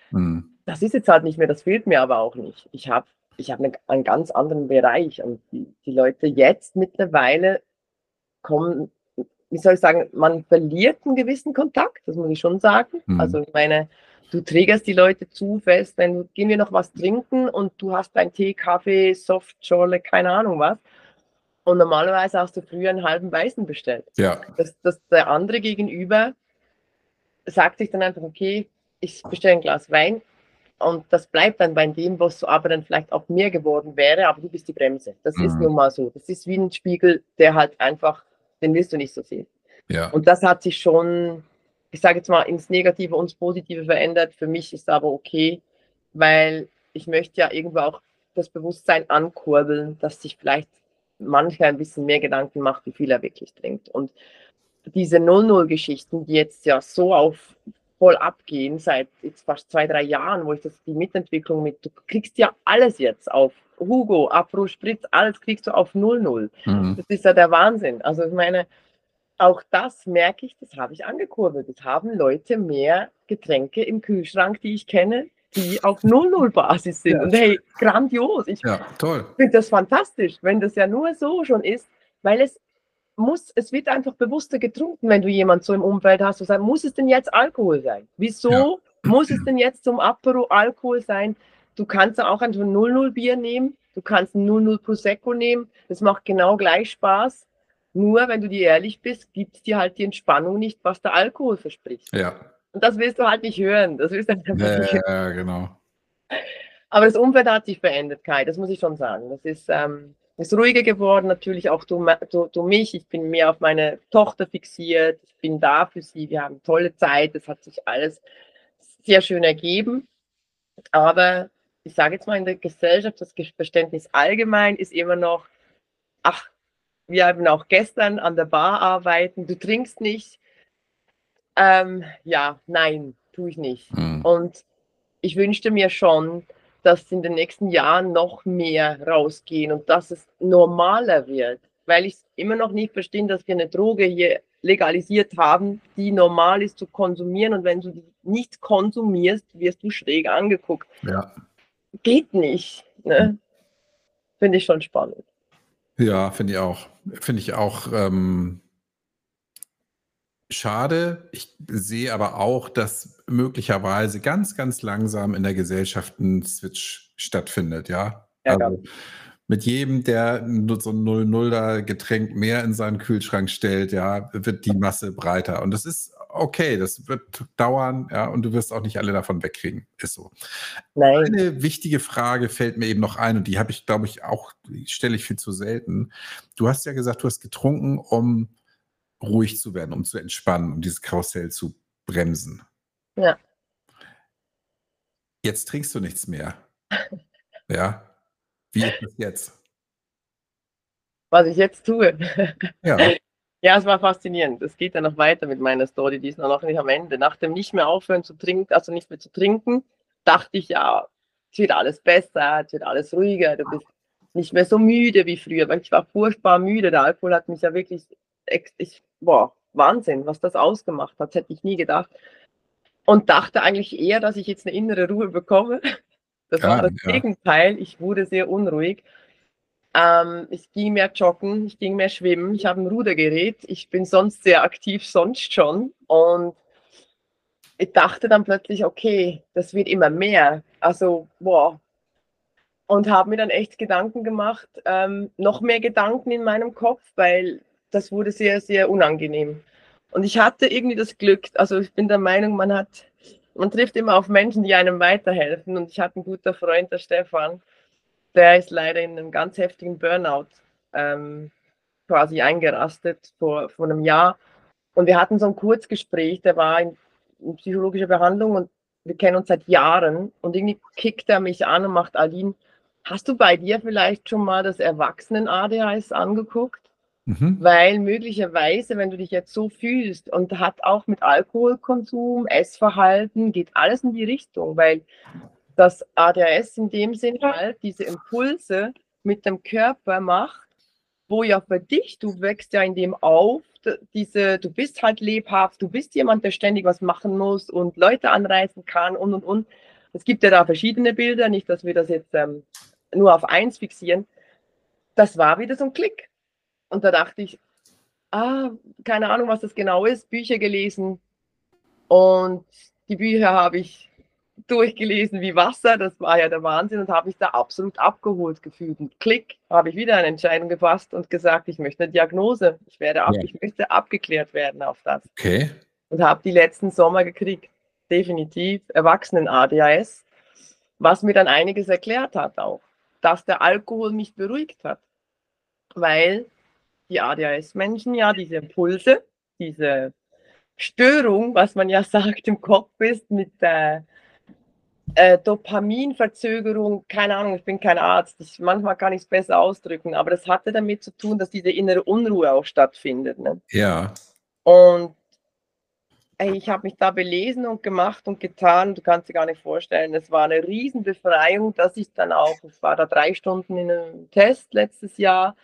mhm. das ist jetzt halt nicht mehr, das fehlt mir aber auch nicht. Ich habe ich hab einen ganz anderen Bereich und die, die Leute jetzt mittlerweile kommen, wie soll ich sagen, man verliert einen gewissen Kontakt, das muss ich schon sagen. Mhm. Also ich meine, du triggerst die Leute zu fest, wenn du, gehen wir noch was trinken und du hast deinen Tee, Kaffee, Softschorle, keine Ahnung was. Und normalerweise hast du früher einen halben Weißen bestellt. Ja. Das, das, der andere gegenüber sagt sich dann einfach, okay, ich bestelle ein Glas Wein und das bleibt dann bei dem, was so aber dann vielleicht auch mehr geworden wäre, aber du bist die Bremse. Das mhm. ist nun mal so. Das ist wie ein Spiegel, der halt einfach, den willst du nicht so sehen. Ja. Und das hat sich schon, ich sage jetzt mal, ins Negative und ins Positive verändert. Für mich ist aber okay, weil ich möchte ja irgendwo auch das Bewusstsein ankurbeln, dass sich vielleicht mancher ein bisschen mehr Gedanken macht, wie viel er wirklich trinkt. Und diese null null Geschichten, die jetzt ja so auf voll abgehen, seit jetzt fast zwei, drei Jahren, wo ich das, die Mitentwicklung mit, du kriegst ja alles jetzt auf Hugo, Apro, Spritz, alles kriegst du auf null null. Mhm. Das ist ja der Wahnsinn. Also ich meine, auch das merke ich, das habe ich angekurbelt. Es haben Leute mehr Getränke im Kühlschrank, die ich kenne, die auf null null Basis sind. Ja. Und hey, grandios. Ich ja, toll. Finde das fantastisch, wenn das ja nur so schon ist, weil es muss, es wird einfach bewusster getrunken, wenn du jemanden so im Umfeld hast, und sagst, muss es denn jetzt Alkohol sein? Wieso ja. muss es denn jetzt zum Apero Alkohol sein? Du kannst auch einfach ein null null Bier nehmen, du kannst ein null null Prosecco nehmen, das macht genau gleich Spaß, nur wenn du dir ehrlich bist, gibt es dir halt die Entspannung nicht, was der Alkohol verspricht. Ja. Und das willst du halt nicht hören. Das willst du halt ja, nicht hören. Ja, genau. Aber das Umfeld hat sich verändert, Kai, das muss ich schon sagen. Das ist, ähm, ist ruhiger geworden, natürlich auch du, du, du mich, ich bin mehr auf meine Tochter fixiert, ich bin da für sie, wir haben tolle Zeit, das hat sich alles sehr schön ergeben, aber ich sage jetzt mal, in der Gesellschaft, das Verständnis allgemein ist immer noch, ach, wir haben auch gestern an der Bar arbeiten, du trinkst nicht. Ähm, ja, nein, tue ich nicht. Mhm. Und ich wünschte mir schon, dass in den nächsten Jahren noch mehr rausgehen und dass es normaler wird, weil ich immer noch nicht verstehe, dass wir eine Droge hier legalisiert haben, die normal ist zu konsumieren. Und wenn du die nicht konsumierst, wirst du schräg angeguckt. Ja. Geht nicht. Ne? Finde ich schon spannend. Ja, finde ich auch. Finde ich auch ähm, schade. Ich sehe aber auch, dass möglicherweise ganz, ganz langsam in der Gesellschaft ein Switch stattfindet. Ja, ja, also mit jedem, der so ein null null Getränk mehr in seinen Kühlschrank stellt, ja, wird die Masse breiter. Und das ist okay, das wird dauern, ja, und du wirst auch nicht alle davon wegkriegen, ist so. Nein. Eine wichtige Frage fällt mir eben noch ein und die habe ich, glaube ich, auch, stelle ich viel zu selten. Du hast ja gesagt, du hast getrunken, um ruhig zu werden, um zu entspannen, um dieses Karussell zu bremsen. Ja. Jetzt trinkst du nichts mehr. Ja. Wie ist das jetzt? Was ich jetzt tue? Ja. Ja, es war faszinierend. Es geht ja noch weiter mit meiner Story, die ist noch nicht am Ende. Nach dem nicht mehr aufhören zu trinken, also nicht mehr zu trinken, dachte ich, ja, es wird alles besser, es wird alles ruhiger, du bist nicht mehr so müde wie früher, weil ich war furchtbar müde. Der Alkohol hat mich ja wirklich, ich, boah, Wahnsinn, was das ausgemacht hat, das hätte ich nie gedacht. Und dachte eigentlich eher, dass ich jetzt eine innere Ruhe bekomme. Das ja, war das ja. Gegenteil, ich wurde sehr unruhig. Ähm, ich ging mehr joggen, ich ging mehr schwimmen, ich habe ein Rudergerät, ich bin sonst sehr aktiv, sonst schon. Und ich dachte dann plötzlich, okay, das wird immer mehr. Also, wow. Und habe mir dann echt Gedanken gemacht, ähm, noch mehr Gedanken in meinem Kopf, weil das wurde sehr, sehr unangenehm. Und ich hatte irgendwie das Glück, also ich bin der Meinung, man hat, man trifft immer auf Menschen, die einem weiterhelfen. Und ich hatte einen guten Freund, der Stefan, der ist leider in einem ganz heftigen Burnout ähm, quasi eingerastet vor, vor einem Jahr. Und wir hatten so ein Kurzgespräch, der war in, in psychologischer Behandlung und wir kennen uns seit Jahren. Und irgendwie kickt er mich an und macht: Aline, hast du bei dir vielleicht schon mal das Erwachsenen-A D H S angeguckt? Mhm. Weil möglicherweise, wenn du dich jetzt so fühlst, und hat auch mit Alkoholkonsum, Essverhalten, geht alles in die Richtung, weil das A D H S in dem Sinne halt diese Impulse mit dem Körper macht, wo ja für dich, du wächst ja in dem auf, diese, du bist halt lebhaft, du bist jemand, der ständig was machen muss und Leute anreißen kann und und und. Es gibt ja da verschiedene Bilder, nicht, dass wir das jetzt ähm, nur auf eins fixieren. Das war wieder so ein Klick. Und da dachte ich, ah, keine Ahnung, was das genau ist, Bücher gelesen. Und die Bücher habe ich durchgelesen wie Wasser, das war ja der Wahnsinn, und habe mich da absolut abgeholt gefühlt. Und Klick, habe ich wieder eine Entscheidung gefasst und gesagt, ich möchte eine Diagnose, ich, werde ab, ja. ich möchte abgeklärt werden auf das. Okay. Und habe die letzten Sommer gekriegt, definitiv Erwachsenen-A D H S, was mir dann einiges erklärt hat auch, dass der Alkohol mich beruhigt hat, weil die A D H S-Menschen ja diese Impulse, diese Störung, was man ja sagt, im Kopf ist mit der äh, Dopaminverzögerung, keine Ahnung, ich bin kein Arzt, ich, manchmal kann ich es besser ausdrücken, aber das hatte damit zu tun, dass diese innere Unruhe auch stattfindet. Ne? Ja. Und ey, ich habe mich da belesen und gemacht und getan, du kannst dir gar nicht vorstellen, es war eine Riesenbefreiung, dass ich dann auch, ich war da drei Stunden in einem Test letztes Jahr,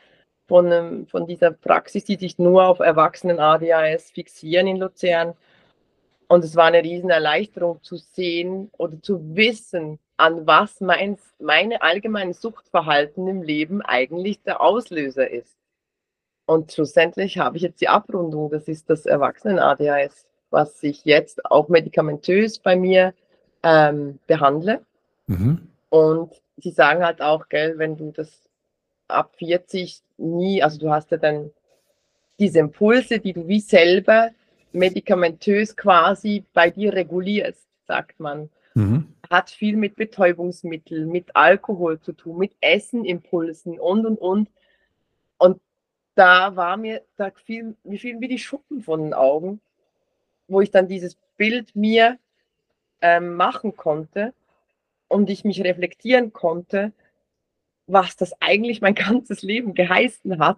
Von, von dieser Praxis, die sich nur auf Erwachsenen-A D H S fixieren in Luzern. Und es war eine riesen Erleichterung zu sehen oder zu wissen, an was mein meine allgemeine Suchtverhalten im Leben eigentlich der Auslöser ist. Und schlussendlich habe ich jetzt die Abrundung, das ist das Erwachsenen-A D H S, was ich jetzt auch medikamentös bei mir ähm, behandle. Mhm. Und sie sagen halt auch, gell, wenn du das ab vierzig nie, also du hast ja dann diese Impulse, die du wie selber medikamentös quasi bei dir regulierst, sagt man. Mhm. Hat viel mit Betäubungsmitteln, mit Alkohol zu tun, mit Essenimpulsen und und und. Und da war mir, da fielen mir fiel wie die Schuppen von den Augen, wo ich dann dieses Bild mir äh, machen konnte und ich mich reflektieren konnte, was das eigentlich mein ganzes Leben geheißen hat,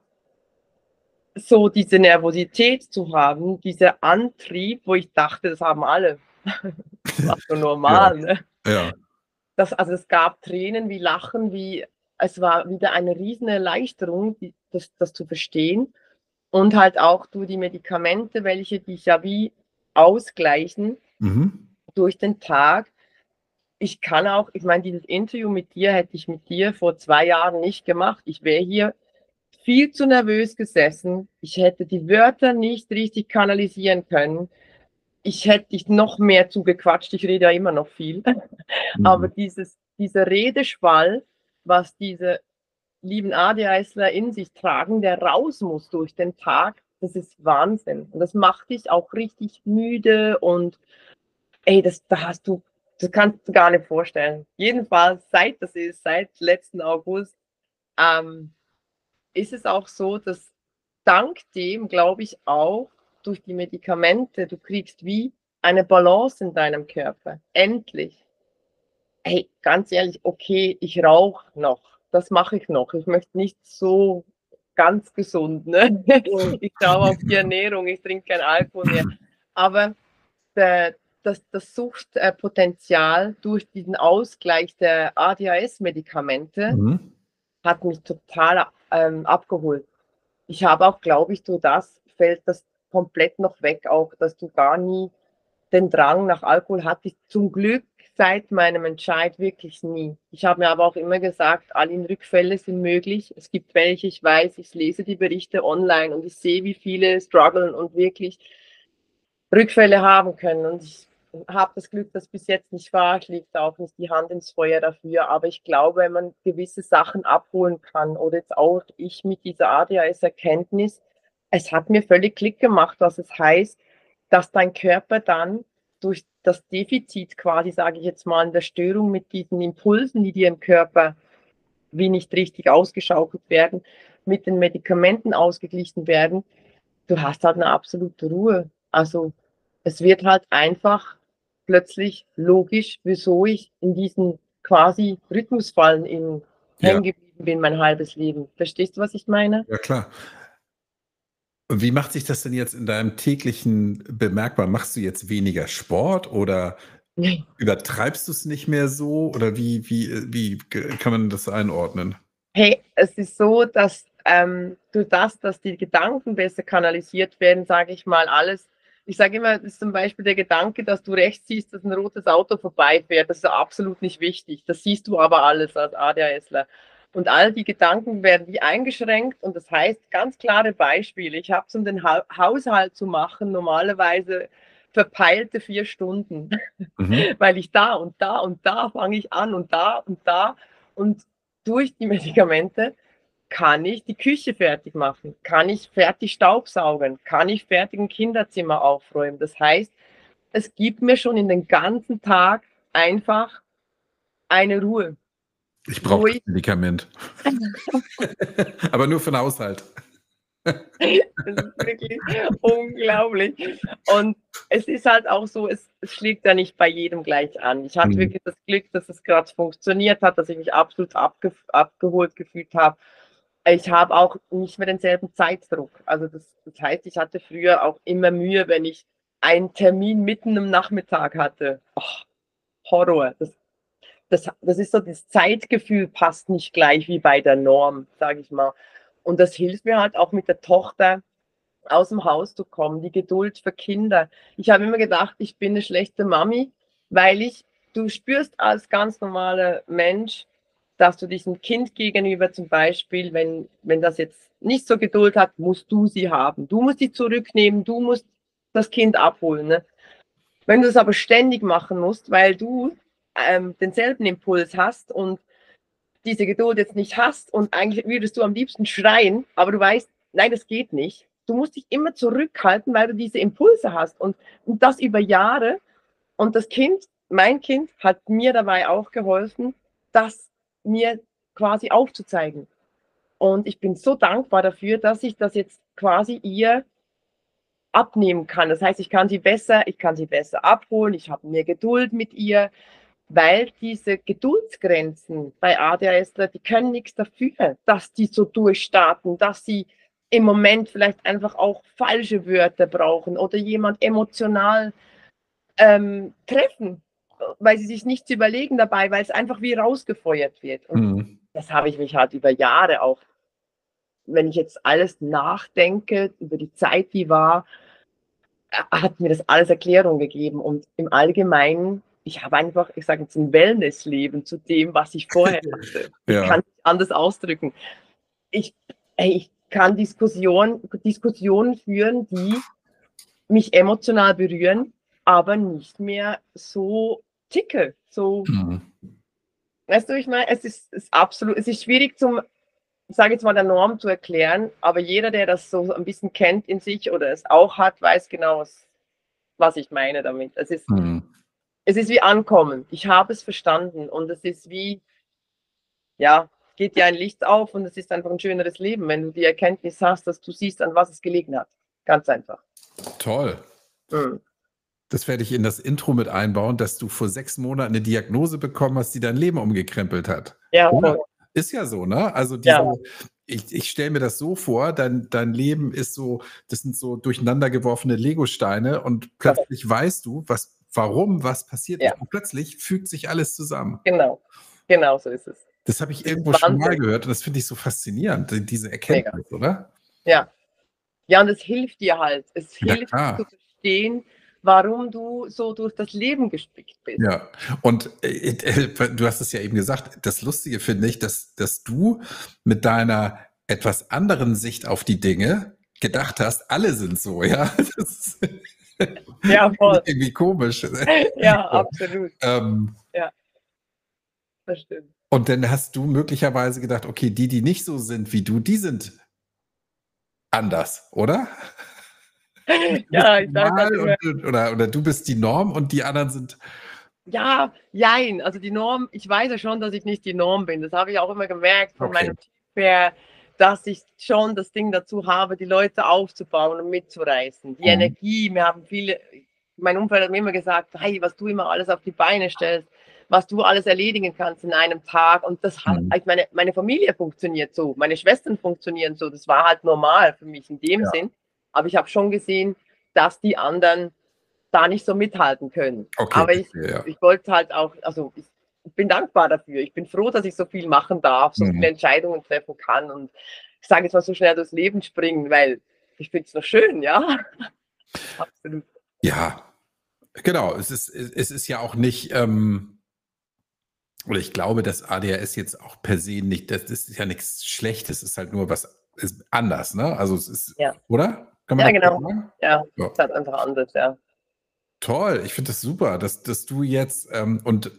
so diese Nervosität zu haben, dieser Antrieb, wo ich dachte, das haben alle. Das war so normal. Ja. Ne? Ja. Das, also es gab Tränen wie Lachen, wie, es war wieder eine riesen Erleichterung, die, das, das zu verstehen. Und halt auch durch die Medikamente, welche dich ja wie ausgleichen, mhm, durch den Tag. Ich kann auch, ich meine, dieses Interview mit dir hätte ich mit dir vor zwei Jahren nicht gemacht. Ich wäre hier viel zu nervös gesessen. Ich hätte die Wörter nicht richtig kanalisieren können. Ich hätte dich noch mehr zugequatscht. Ich rede ja immer noch viel. Mhm. Aber dieses, dieser Redeschwall, was diese lieben ADHSler in sich tragen, der raus muss durch den Tag, das ist Wahnsinn. Und das macht dich auch richtig müde. Und ey, das, da hast du... Das kannst du gar nicht vorstellen. Jedenfalls, seit das ist, seit letzten August, ähm, ist es auch so, dass dank dem, glaube ich, auch durch die Medikamente, du kriegst wie eine Balance in deinem Körper. Endlich. Hey, ganz ehrlich, okay, ich rauche noch. Das mache ich noch. Ich möchte nicht so ganz gesund. Ne? Ich schaue auf die Ernährung, ich trinke keinen Alkohol mehr. Aber der dass das Suchtpotenzial durch diesen Ausgleich der A D H S-Medikamente, mhm, hat mich total ähm, abgeholt. Ich habe auch, glaube ich, durch das fällt das komplett noch weg, auch dass du gar nie den Drang nach Alkohol hattest. Zum Glück seit meinem Entscheid wirklich nie. Ich habe mir aber auch immer gesagt, Aline, Rückfälle sind möglich. Es gibt welche, ich weiß, ich lese die Berichte online und ich sehe, wie viele strugglen und wirklich Rückfälle haben können. Und ich habe das Glück, dass bis jetzt nicht war. Ich lege da auch nicht die Hand ins Feuer dafür. Aber ich glaube, wenn man gewisse Sachen abholen kann oder jetzt auch ich mit dieser A D H S-Erkenntnis, es hat mir völlig Klick gemacht, was es heißt, dass dein Körper dann durch das Defizit quasi, sage ich jetzt mal, in der Störung mit diesen Impulsen, die dir im Körper wie nicht richtig ausgeschaukelt werden, mit den Medikamenten ausgeglichen werden, du hast halt eine absolute Ruhe. Also es wird halt einfach plötzlich logisch, wieso ich in diesen quasi Rhythmusfallen in hängen geblieben bin mein halbes Leben. Verstehst du, was ich meine? Ja, klar. Und wie macht sich das denn jetzt in deinem täglichen bemerkbar? Machst du jetzt weniger Sport oder übertreibst du es nicht mehr so? Oder wie, wie, wie kann man das einordnen? Hey, es ist so, dass ähm, durch das, dass die Gedanken besser kanalisiert werden, sage ich mal, alles. Ich sage immer, das ist zum Beispiel der Gedanke, dass du rechts siehst, dass ein rotes Auto vorbeifährt. Das ist absolut nicht wichtig. Das siehst du aber alles als ADHSler. Und all die Gedanken werden wie eingeschränkt und das heißt, ganz klare Beispiele. Ich habe es, um den ha Haushalt zu machen, normalerweise verpeilte vier Stunden, mhm. weil ich da und da und da fange ich an und da und da. Und durch die Medikamente kann ich die Küche fertig machen, kann ich fertig staubsaugen, kann ich fertig ein Kinderzimmer aufräumen. Das heißt, es gibt mir schon in den ganzen Tag einfach eine Ruhe. Ich brauche ein Medikament. Aber nur für den Haushalt. Das ist wirklich unglaublich. Und es ist halt auch so, es schlägt ja nicht bei jedem gleich an. Ich hatte mhm. wirklich das Glück, dass es gerade funktioniert hat, dass ich mich absolut abge abgeholt gefühlt habe. Ich habe auch nicht mehr denselben Zeitdruck. Also das, das heißt, ich hatte früher auch immer Mühe, wenn ich einen Termin mitten im Nachmittag hatte. Oh, Horror. Das Das, das ist so, das Zeitgefühl passt nicht gleich wie bei der Norm, sage ich mal. Und das hilft mir halt auch mit der Tochter aus dem Haus zu kommen, die Geduld für Kinder. Ich habe immer gedacht, ich bin eine schlechte Mami, weil ich, du spürst als ganz normaler Mensch, dass du dich einem Kind gegenüber zum Beispiel, wenn, wenn das jetzt nicht so Geduld hat, musst du sie haben. Du musst sie zurücknehmen, du musst das Kind abholen. Ne? Wenn du das aber ständig machen musst, weil du Ähm, denselben Impuls hast und diese Geduld jetzt nicht hast und eigentlich würdest du am liebsten schreien, aber du weißt, nein, das geht nicht. Du musst dich immer zurückhalten, weil du diese Impulse hast und, und das über Jahre. Und das Kind, mein Kind, hat mir dabei auch geholfen, das mir quasi aufzuzeigen. Und ich bin so dankbar dafür, dass ich das jetzt quasi ihr abnehmen kann. Das heißt, ich kann sie besser, ich kann sie besser abholen, ich habe mehr Geduld mit ihr. Weil diese Geduldsgrenzen bei ADHSler, die können nichts dafür, dass die so durchstarten, dass sie im Moment vielleicht einfach auch falsche Wörter brauchen oder jemand emotional ähm, treffen, weil sie sich nichts überlegen dabei, weil es einfach wie rausgefeuert wird. Und mhm. das habe ich mich halt über Jahre auch, wenn ich jetzt alles nachdenke, über die Zeit, die war, hat mir das alles Erklärung gegeben. Und im Allgemeinen, ich habe einfach, ich sage jetzt, ein Wellnessleben zu dem, was ich vorher hatte. Ich ja. kann es anders ausdrücken. Ich, ich kann Diskussion, Diskussionen führen, die mich emotional berühren, aber nicht mehr so ticke. So, mhm. Weißt du, ich meine, es ist, ist absolut, es ist schwierig zum, ich sage jetzt mal, der Norm zu erklären, aber jeder, der das so ein bisschen kennt in sich oder es auch hat, weiß genau, was ich meine damit. Es ist mhm. Es ist wie ankommen. Ich habe es verstanden und es ist wie, ja, geht dir ein Licht auf und es ist einfach ein schöneres Leben, wenn du die Erkenntnis hast, dass du siehst, an was es gelegen hat. Ganz einfach. Toll. Mhm. Das werde ich in das Intro mit einbauen, dass du vor sechs Monaten eine Diagnose bekommen hast, die dein Leben umgekrempelt hat. Ja. Oder? Ist ja so, ne? Also diese, ja. ich, ich stelle mir das so vor, dein, dein Leben ist so, das sind so durcheinander geworfene Legosteine und plötzlich ja. weißt du, was Warum, was passiert ja. ist. Und plötzlich fügt sich alles zusammen. Genau, genau so ist es. Das habe ich das irgendwo schon mal gehört und das finde ich so faszinierend, diese Erkenntnis, Mega. Oder? Ja. Ja, und es hilft dir halt. Es ja, hilft klar. zu verstehen, warum du so durch das Leben gespickt bist. Ja, und äh, du hast es ja eben gesagt, das Lustige finde ich, dass, dass du mit deiner etwas anderen Sicht auf die Dinge gedacht hast, alle sind so, ja. Das ist Ja, voll. Irgendwie komisch. Ja, absolut. Ähm, ja, das stimmt. Und dann hast du möglicherweise gedacht, okay, die, die nicht so sind wie du, die sind anders, oder? Ja, ich sage und, und, oder, oder du bist die Norm und die anderen sind... Ja, jein. Also die Norm, ich weiß ja schon, dass ich nicht die Norm bin. Das habe ich auch immer gemerkt von okay. meinem Typ her, dass ich schon das Ding dazu habe, die Leute aufzubauen und mitzureißen. Die mhm. Energie, mir haben viele, mein Umfeld hat mir immer gesagt, hey, was du immer alles auf die Beine stellst, was du alles erledigen kannst in einem Tag. Und das hat, mhm. ich meine, meine Familie funktioniert so, meine Schwestern funktionieren so. Das war halt normal für mich in dem ja. Sinn. Aber ich habe schon gesehen, dass die anderen da nicht so mithalten können. Okay, aber ich, ja. ich wollte halt auch, also ich bin dankbar dafür. Ich bin froh, dass ich so viel machen darf, so mhm. viele Entscheidungen treffen kann und ich sage jetzt mal so schnell durchs Leben springen, weil ich finde es noch schön, ja. Absolut. Ja, genau. Es ist, es ist ja auch nicht, ähm, oder ich glaube, dass A D H S jetzt auch per se nicht, das ist ja nichts Schlechtes, es ist halt nur was ist anders, ne? Also es ist, ja. oder? Kann man ja, genau. Sagen? Ja, so. Es ist halt einfach anders, ja. Toll, ich finde das super, dass, dass du jetzt, ähm, und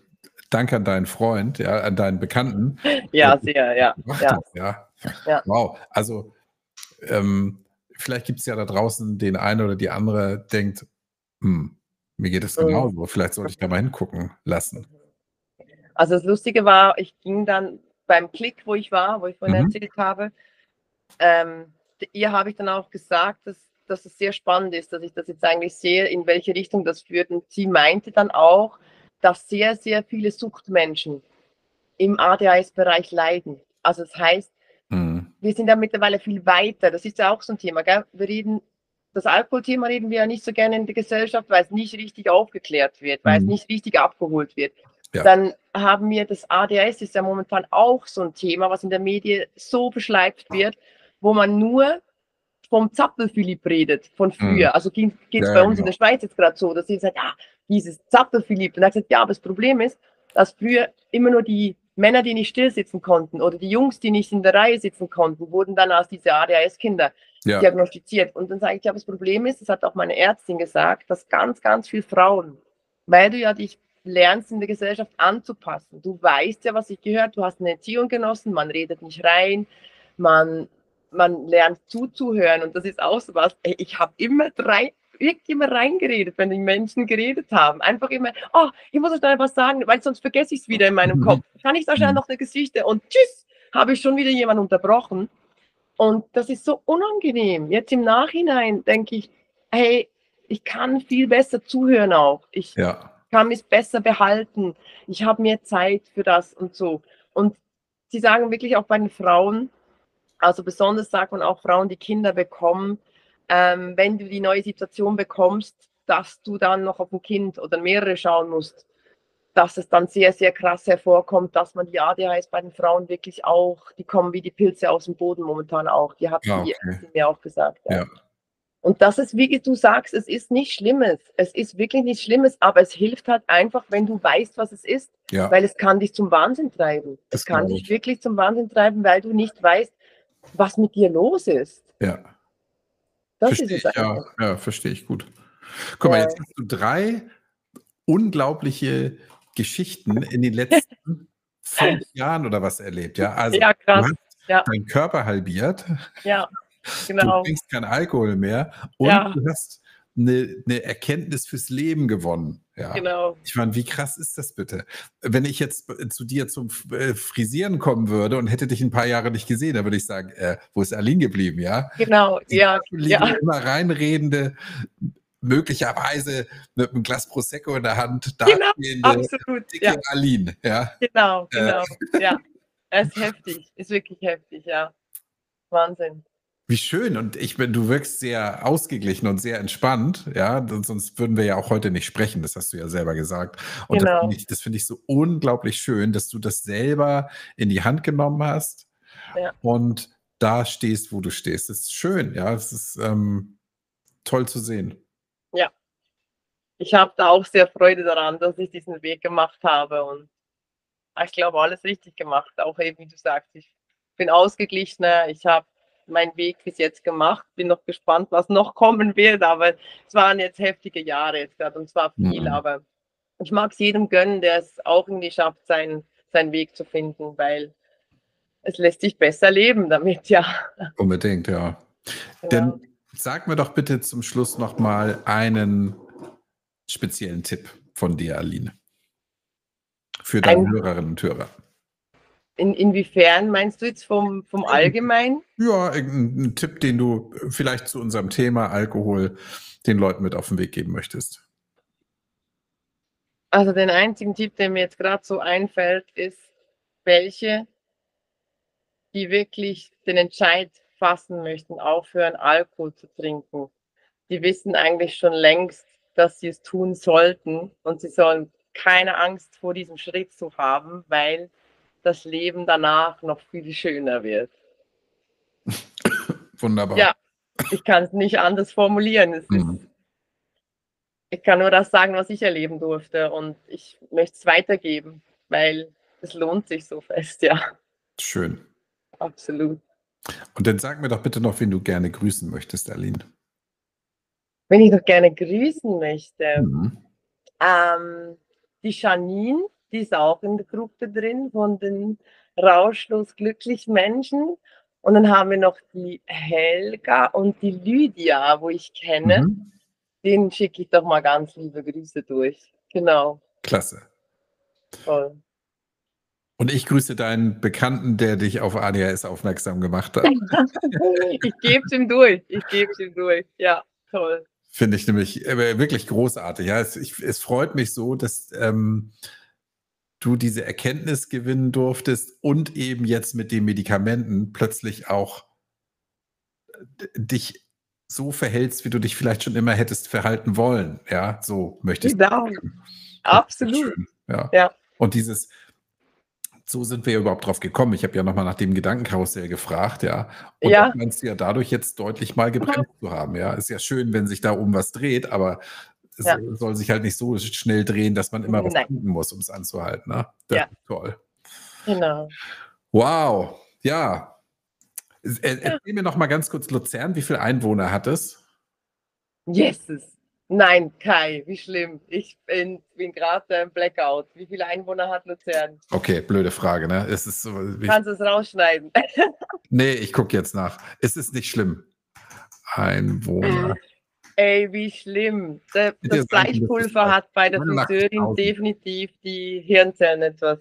danke an deinen Freund, ja, an deinen Bekannten. Ja, sehr, ja. Ja. Das, ja. ja. Wow, also ähm, vielleicht gibt es ja da draußen den einen oder die andere, denkt, hm, mir geht das genauso, mhm. vielleicht sollte ich da mal hingucken lassen. Also das Lustige war, ich ging dann beim Klick, wo ich war, wo ich vorhin mhm. erzählt habe, ähm, ihr habe ich dann auch gesagt, dass dass es sehr spannend ist, dass ich das jetzt eigentlich sehe, in welche Richtung das führt. Und sie meinte dann auch, dass sehr, sehr viele Suchtmenschen im A D H S-Bereich leiden. Also das heißt, mhm. wir sind ja mittlerweile viel weiter. Das ist ja auch so ein Thema. Gell? Wir reden, das Alkoholthema reden wir ja nicht so gerne in der Gesellschaft, weil es nicht richtig aufgeklärt wird, weil mhm. es nicht richtig abgeholt wird. Ja. Dann haben wir das A D H S, ist ja momentan auch so ein Thema, was in der Medien so beschleift wird, wo man nur vom Zappelphilipp redet, von früher. Mm. Also geht es ja, bei uns genau. in der Schweiz jetzt gerade so, dass sie sagt, ja, dieses Zappelphilipp. Und er hat gesagt, ja, aber das Problem ist, dass früher immer nur die Männer, die nicht still sitzen konnten oder die Jungs, die nicht in der Reihe sitzen konnten, wurden dann als diese A D H S-Kinder ja. diagnostiziert. Und dann sage ich, ja, das Problem ist, das hat auch meine Ärztin gesagt, dass ganz, ganz viele Frauen, weil du ja dich lernst, in der Gesellschaft anzupassen. Du weißt ja, was ich gehört, du hast eine Erziehung genossen, man redet nicht rein, man... man lernt zuzuhören und das ist auch so was, ich habe immer drei, wirklich immer reingeredet, wenn die Menschen geredet haben. Einfach immer, oh, ich muss euch da was sagen, weil sonst vergesse ich es wieder in meinem Kopf. Kann ich da schnell noch eine Geschichte und tschüss, habe ich schon wieder jemanden unterbrochen. Und das ist so unangenehm. Jetzt im Nachhinein denke ich, hey, ich kann viel besser zuhören auch. Ich ja. kann mich besser behalten. Ich habe mehr Zeit für das und so. Und sie sagen wirklich auch bei den Frauen, also besonders sagt man auch Frauen, die Kinder bekommen, ähm, wenn du die neue Situation bekommst, dass du dann noch auf ein Kind oder mehrere schauen musst, dass es dann sehr, sehr krass hervorkommt, dass man die A D H S bei den Frauen wirklich auch, die kommen wie die Pilze aus dem Boden momentan auch, die hat ja, okay. die mir auch gesagt. Ja. Ja. Und das ist, wie du sagst, es ist nichts Schlimmes, es ist wirklich nichts Schlimmes, aber es hilft halt einfach, wenn du weißt, was es ist, ja. weil es kann dich zum Wahnsinn treiben. Das es kann dich wirklich zum Wahnsinn treiben, weil du nicht weißt, was mit dir los ist. Ja. Das verstehe ist es ja, ja, verstehe ich gut. Guck ja. mal, jetzt hast du drei unglaubliche Geschichten in den letzten fünf Jahren oder was erlebt. Ja, also ja, krass. Du hast ja. deinen Körper halbiert. Ja, genau. Du trinkst keinen Alkohol mehr und ja. du hast eine, eine Erkenntnis fürs Leben gewonnen. Ja. Genau. Ich meine, wie krass ist das bitte? Wenn ich jetzt zu dir zum Frisieren kommen würde und hätte dich ein paar Jahre nicht gesehen, dann würde ich sagen, äh, wo ist Aline geblieben, ja? Genau, die ja. ja. immer reinredende, möglicherweise mit einem Glas Prosecco in der Hand dastehende, absolut, dicke ja. Aline, ja? Genau, genau, äh. ja. Es ist heftig, ist wirklich heftig, ja. Wahnsinn. Wie schön, und ich bin, du wirkst sehr ausgeglichen und sehr entspannt, ja, sonst würden wir ja auch heute nicht sprechen, das hast du ja selber gesagt. Und genau. das finde ich, das finde ich so unglaublich schön, dass du das selber in die Hand genommen hast ja. und da stehst, wo du stehst. Das ist schön, ja, es ist ähm, toll zu sehen. Ja, ich habe da auch sehr Freude daran, dass ich diesen Weg gemacht habe und ich glaube, alles richtig gemacht, auch eben, wie du sagst, ich bin ausgeglichener, ich habe mein Weg bis jetzt gemacht. Bin noch gespannt, was noch kommen wird, aber es waren jetzt heftige Jahre jetzt gerade und zwar viel, ja. Aber ich mag es jedem gönnen, der es auch irgendwie schafft, seinen, seinen Weg zu finden, weil es lässt sich besser leben damit, ja. Unbedingt, ja. Genau. Dann sag mir doch bitte zum Schluss nochmal einen speziellen Tipp von dir, Aline. Für deine Ein, Hörerinnen und Hörer. In, inwiefern meinst du jetzt vom, vom Allgemeinen? Ja, ein Tipp, den du vielleicht zu unserem Thema Alkohol den Leuten mit auf den Weg geben möchtest. Also den einzigen Tipp, der mir jetzt gerade so einfällt, ist, welche, die wirklich den Entscheid fassen möchten, aufhören, Alkohol zu trinken, die wissen eigentlich schon längst, dass sie es tun sollten und sie sollen keine Angst vor diesem Schritt zu haben, weil das Leben danach noch viel schöner wird. Wunderbar. Ja, ich kann es nicht anders formulieren. Es mhm. ist, ich kann nur das sagen, was ich erleben durfte und ich möchte es weitergeben, weil es lohnt sich so fest, ja. Schön. Absolut. Und dann sag mir doch bitte noch, wen du gerne grüßen möchtest, Aline. Wenn ich doch gerne grüßen möchte. Mhm. Ähm, die Janine, die ist auch in der Gruppe drin von den rauschlos glücklichen Menschen. Und dann haben wir noch die Helga und die Lydia, wo ich kenne. Mhm. Denen schicke ich doch mal ganz liebe Grüße durch. Genau. Klasse. Toll. Und ich grüße deinen Bekannten, der dich auf A D H S aufmerksam gemacht hat. Ich gebe es ihm durch. Ich gebe es ihm durch. Ja, toll. Finde ich nämlich wirklich großartig. Ja, es, ich, es freut mich so, dass ähm, du diese Erkenntnis gewinnen durftest und eben jetzt mit den Medikamenten plötzlich auch dich so verhältst, wie du dich vielleicht schon immer hättest verhalten wollen. Ja, so möchte ich genau. sagen. Absolut. Ja. Ja. Und dieses, so sind wir ja überhaupt drauf gekommen. Ich habe ja nochmal nach dem Gedankenkarussell gefragt, ja. Und ja. auch meinst du ja dadurch jetzt deutlich mal gebremst zu haben, ja. Ist ja schön, wenn sich da oben was dreht, aber es ja. soll sich halt nicht so schnell drehen, dass man immer was tun muss, um es anzuhalten, ne? Das ja. ist toll. Genau. Wow, ja. Er, erzähl ja. mir nochmal ganz kurz, Luzern, wie viele Einwohner hat es? Jesus. Nein, Kai, wie schlimm. Ich bin, bin gerade im Blackout. Wie viele Einwohner hat Luzern? Okay, blöde Frage, ne? Es ist so, kannst du es rausschneiden? Nee, ich gucke jetzt nach. Es ist nicht schlimm. Einwohner. Ey, wie schlimm. Das, das Fleischpulver hat bei der Friseurin definitiv die Hirnzellen etwas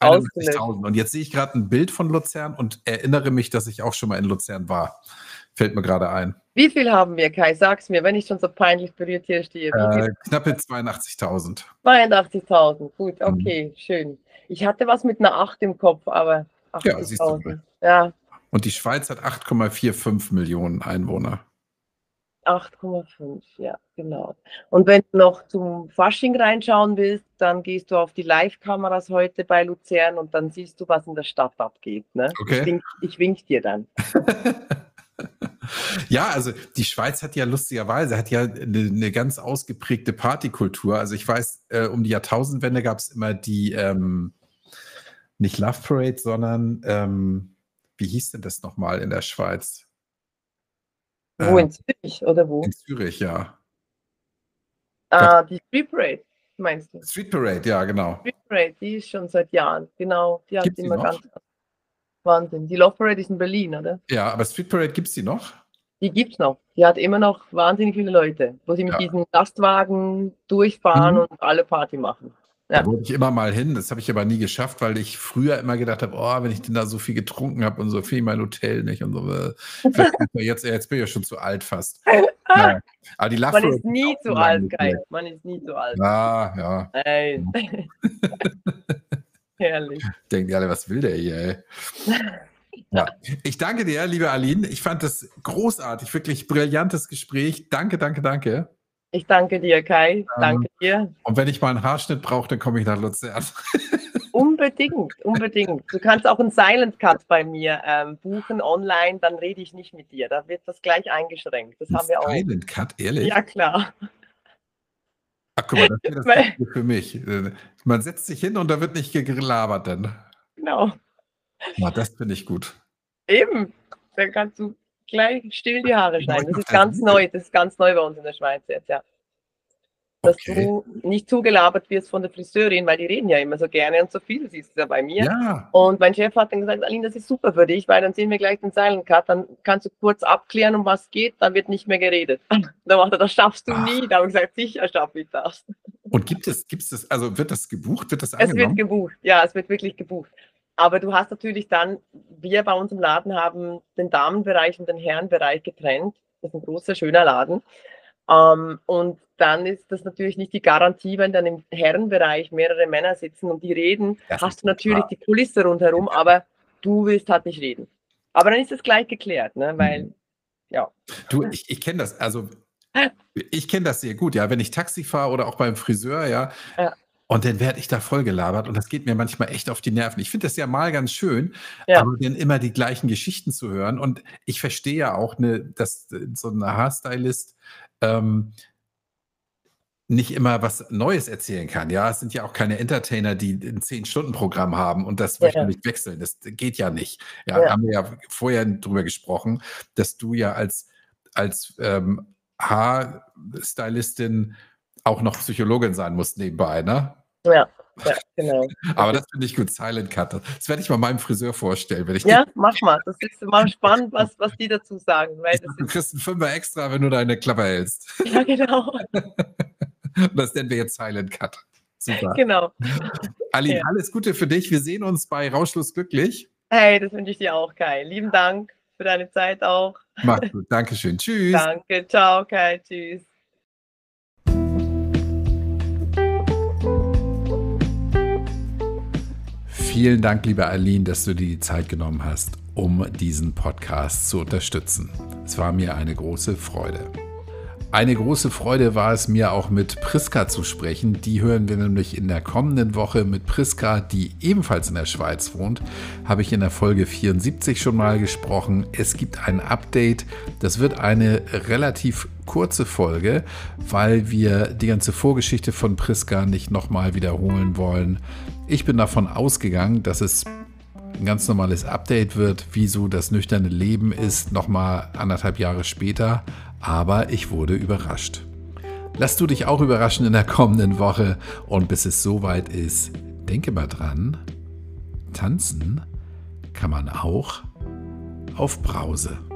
ausgelöst. Und jetzt sehe ich gerade ein Bild von Luzern und erinnere mich, dass ich auch schon mal in Luzern war. Fällt mir gerade ein. Wie viel haben wir, Kai? Sag's mir, wenn ich schon so peinlich berührt hier stehe. Äh, knappe zweiundachtzigtausend. zweiundachtzigtausend, gut, okay, mhm. schön. Ich hatte was mit einer acht im Kopf, aber achtzigtausend. Ja, siehst du. Ja. Und die Schweiz hat acht Komma fünfundvierzig Millionen Einwohner. acht Komma fünf, ja, genau. Und wenn du noch zum Fasching reinschauen willst, dann gehst du auf die Live-Kameras heute bei Luzern und dann siehst du, was in der Stadt abgeht. Ne? Okay. Ich wink, ich wink dir dann. Ja, also die Schweiz hat ja lustigerweise hat ja eine, eine ganz ausgeprägte Partykultur. Also ich weiß, äh, um die Jahrtausendwende gab es immer die, ähm, nicht Love Parade, sondern, ähm, wie hieß denn das nochmal in der Schweiz? Äh, wo, in Zürich oder wo? In Zürich, ja. Ah, die Street Parade, meinst du? Street Parade, ja, genau. Street Parade, die ist schon seit Jahren, genau. Die hat immer ganz... Wahnsinn. Die Love Parade ist in Berlin, oder? Ja, aber Street Parade, gibt es die noch? Die gibt es noch. Die hat immer noch wahnsinnig viele Leute, wo sie mit ja. diesen Lastwagen durchfahren mhm. und alle Party machen. Ja. Da wollte ich immer mal hin, das habe ich aber nie geschafft, weil ich früher immer gedacht habe, oh, wenn ich denn da so viel getrunken habe und so viel mein Hotel nicht und so. jetzt, jetzt bin ich ja schon zu alt fast. Ja. Aber die Love Man Parade ist nie zu alt, Kai. Man ist nie zu alt. Ah, ja. Nein. Herrlich. Denken die alle, was will der hier, ey? Ja. Ich danke dir, liebe Aline. Ich fand das großartig, wirklich brillantes Gespräch. Danke, danke, danke. Ich danke dir, Kai. Ähm, danke dir. Und wenn ich mal einen Haarschnitt brauche, dann komme ich nach Luzern. Unbedingt, unbedingt. Du kannst auch einen Silent Cut bei mir ähm, buchen online, dann rede ich nicht mit dir. Da wird das gleich eingeschränkt. Das haben wir auch. Silent Cut, ehrlich? Ja, klar. Ach, guck mal, das ist das für mich. Man setzt sich hin und da wird nicht gelabert dann. Genau. Na, das finde ich gut. Eben. dann kannst du gleich still die Haare schneiden. Das ist ganz neu, das ist ganz neu bei uns in der Schweiz jetzt, ja. Dass okay. du nicht zugelabert wirst von der Friseurin, weil die reden ja immer so gerne und so viel, siehst du ja bei mir. Ja. Und mein Chef hat dann gesagt, Aline, das ist super für dich, weil dann sehen wir gleich den Silent Cut, dann kannst du kurz abklären, um was geht, dann wird nicht mehr geredet. Da macht er, das schaffst du Ach. nie. Da habe ich gesagt, sicher schaffe ich das. Und gibt es, gibt es, also wird das gebucht, wird das angenommen? Es wird gebucht, ja, es wird wirklich gebucht. Aber du hast natürlich dann, wir bei uns im Laden haben den Damenbereich und den Herrenbereich getrennt. Das ist ein großer, schöner Laden. Um, und dann ist das natürlich nicht die Garantie, wenn dann im Herrenbereich mehrere Männer sitzen und die reden, das hast du natürlich klar. die Kulisse rundherum, ja. aber du willst halt nicht reden. Aber dann ist das gleich geklärt, ne? Weil, mhm. ja. Du, ich, ich kenne das, also, ich kenne das sehr gut, ja, wenn ich Taxi fahre oder auch beim Friseur, ja, ja. und dann werde ich da vollgelabert und das geht mir manchmal echt auf die Nerven. Ich finde das ja mal ganz schön, ja. aber dann immer die gleichen Geschichten zu hören und ich verstehe ja auch, ne, dass so ein Haarstylist Ähm, nicht immer was Neues erzählen kann. Ja, es sind ja auch keine Entertainer, die ein zehn-Stunden-Programm haben und das ja. wöchentlich wechseln. Das geht ja nicht. Ja, ja. Haben wir ja vorher drüber gesprochen, dass du ja als, als ähm, Haarstylistin auch noch Psychologin sein musst nebenbei, ne? Ja, ja genau. Aber das finde ich gut, Silent Cut. Das werde ich mal meinem Friseur vorstellen. Wenn ich ja, mach mal. Das ist mal spannend, was, was die dazu sagen. Weil das du kriegst einen Fünfer extra, wenn du deine Klappe hältst. Ja, genau. Und das nennen wir jetzt Silent Cut. Super. Genau. Aline, ja. alles Gute für dich. Wir sehen uns bei Rauschlos Glücklich. Hey, das wünsche ich dir auch, Kai. Lieben Dank für deine Zeit auch. Mach's gut. Dankeschön. Tschüss. Danke. Ciao, Kai. Tschüss. Vielen Dank, liebe Aline, dass du dir die Zeit genommen hast, um diesen Podcast zu unterstützen. Es war mir eine große Freude. Eine große Freude war es mir auch, mit Priska zu sprechen. Die hören wir nämlich in der kommenden Woche mit Priska, die ebenfalls in der Schweiz wohnt. Habe ich in der Folge vierundsiebzig schon mal gesprochen. Es gibt ein Update. Das wird eine relativ kurze Folge, weil wir die ganze Vorgeschichte von Priska nicht nochmal wiederholen wollen. Ich bin davon ausgegangen, dass es ein ganz normales Update wird, wie so das nüchterne Leben ist, nochmal anderthalb Jahre später. Aber ich wurde überrascht. Lass du dich auch überraschen in der kommenden Woche. Und bis es soweit ist, denke mal dran, tanzen kann man auch auf Brause.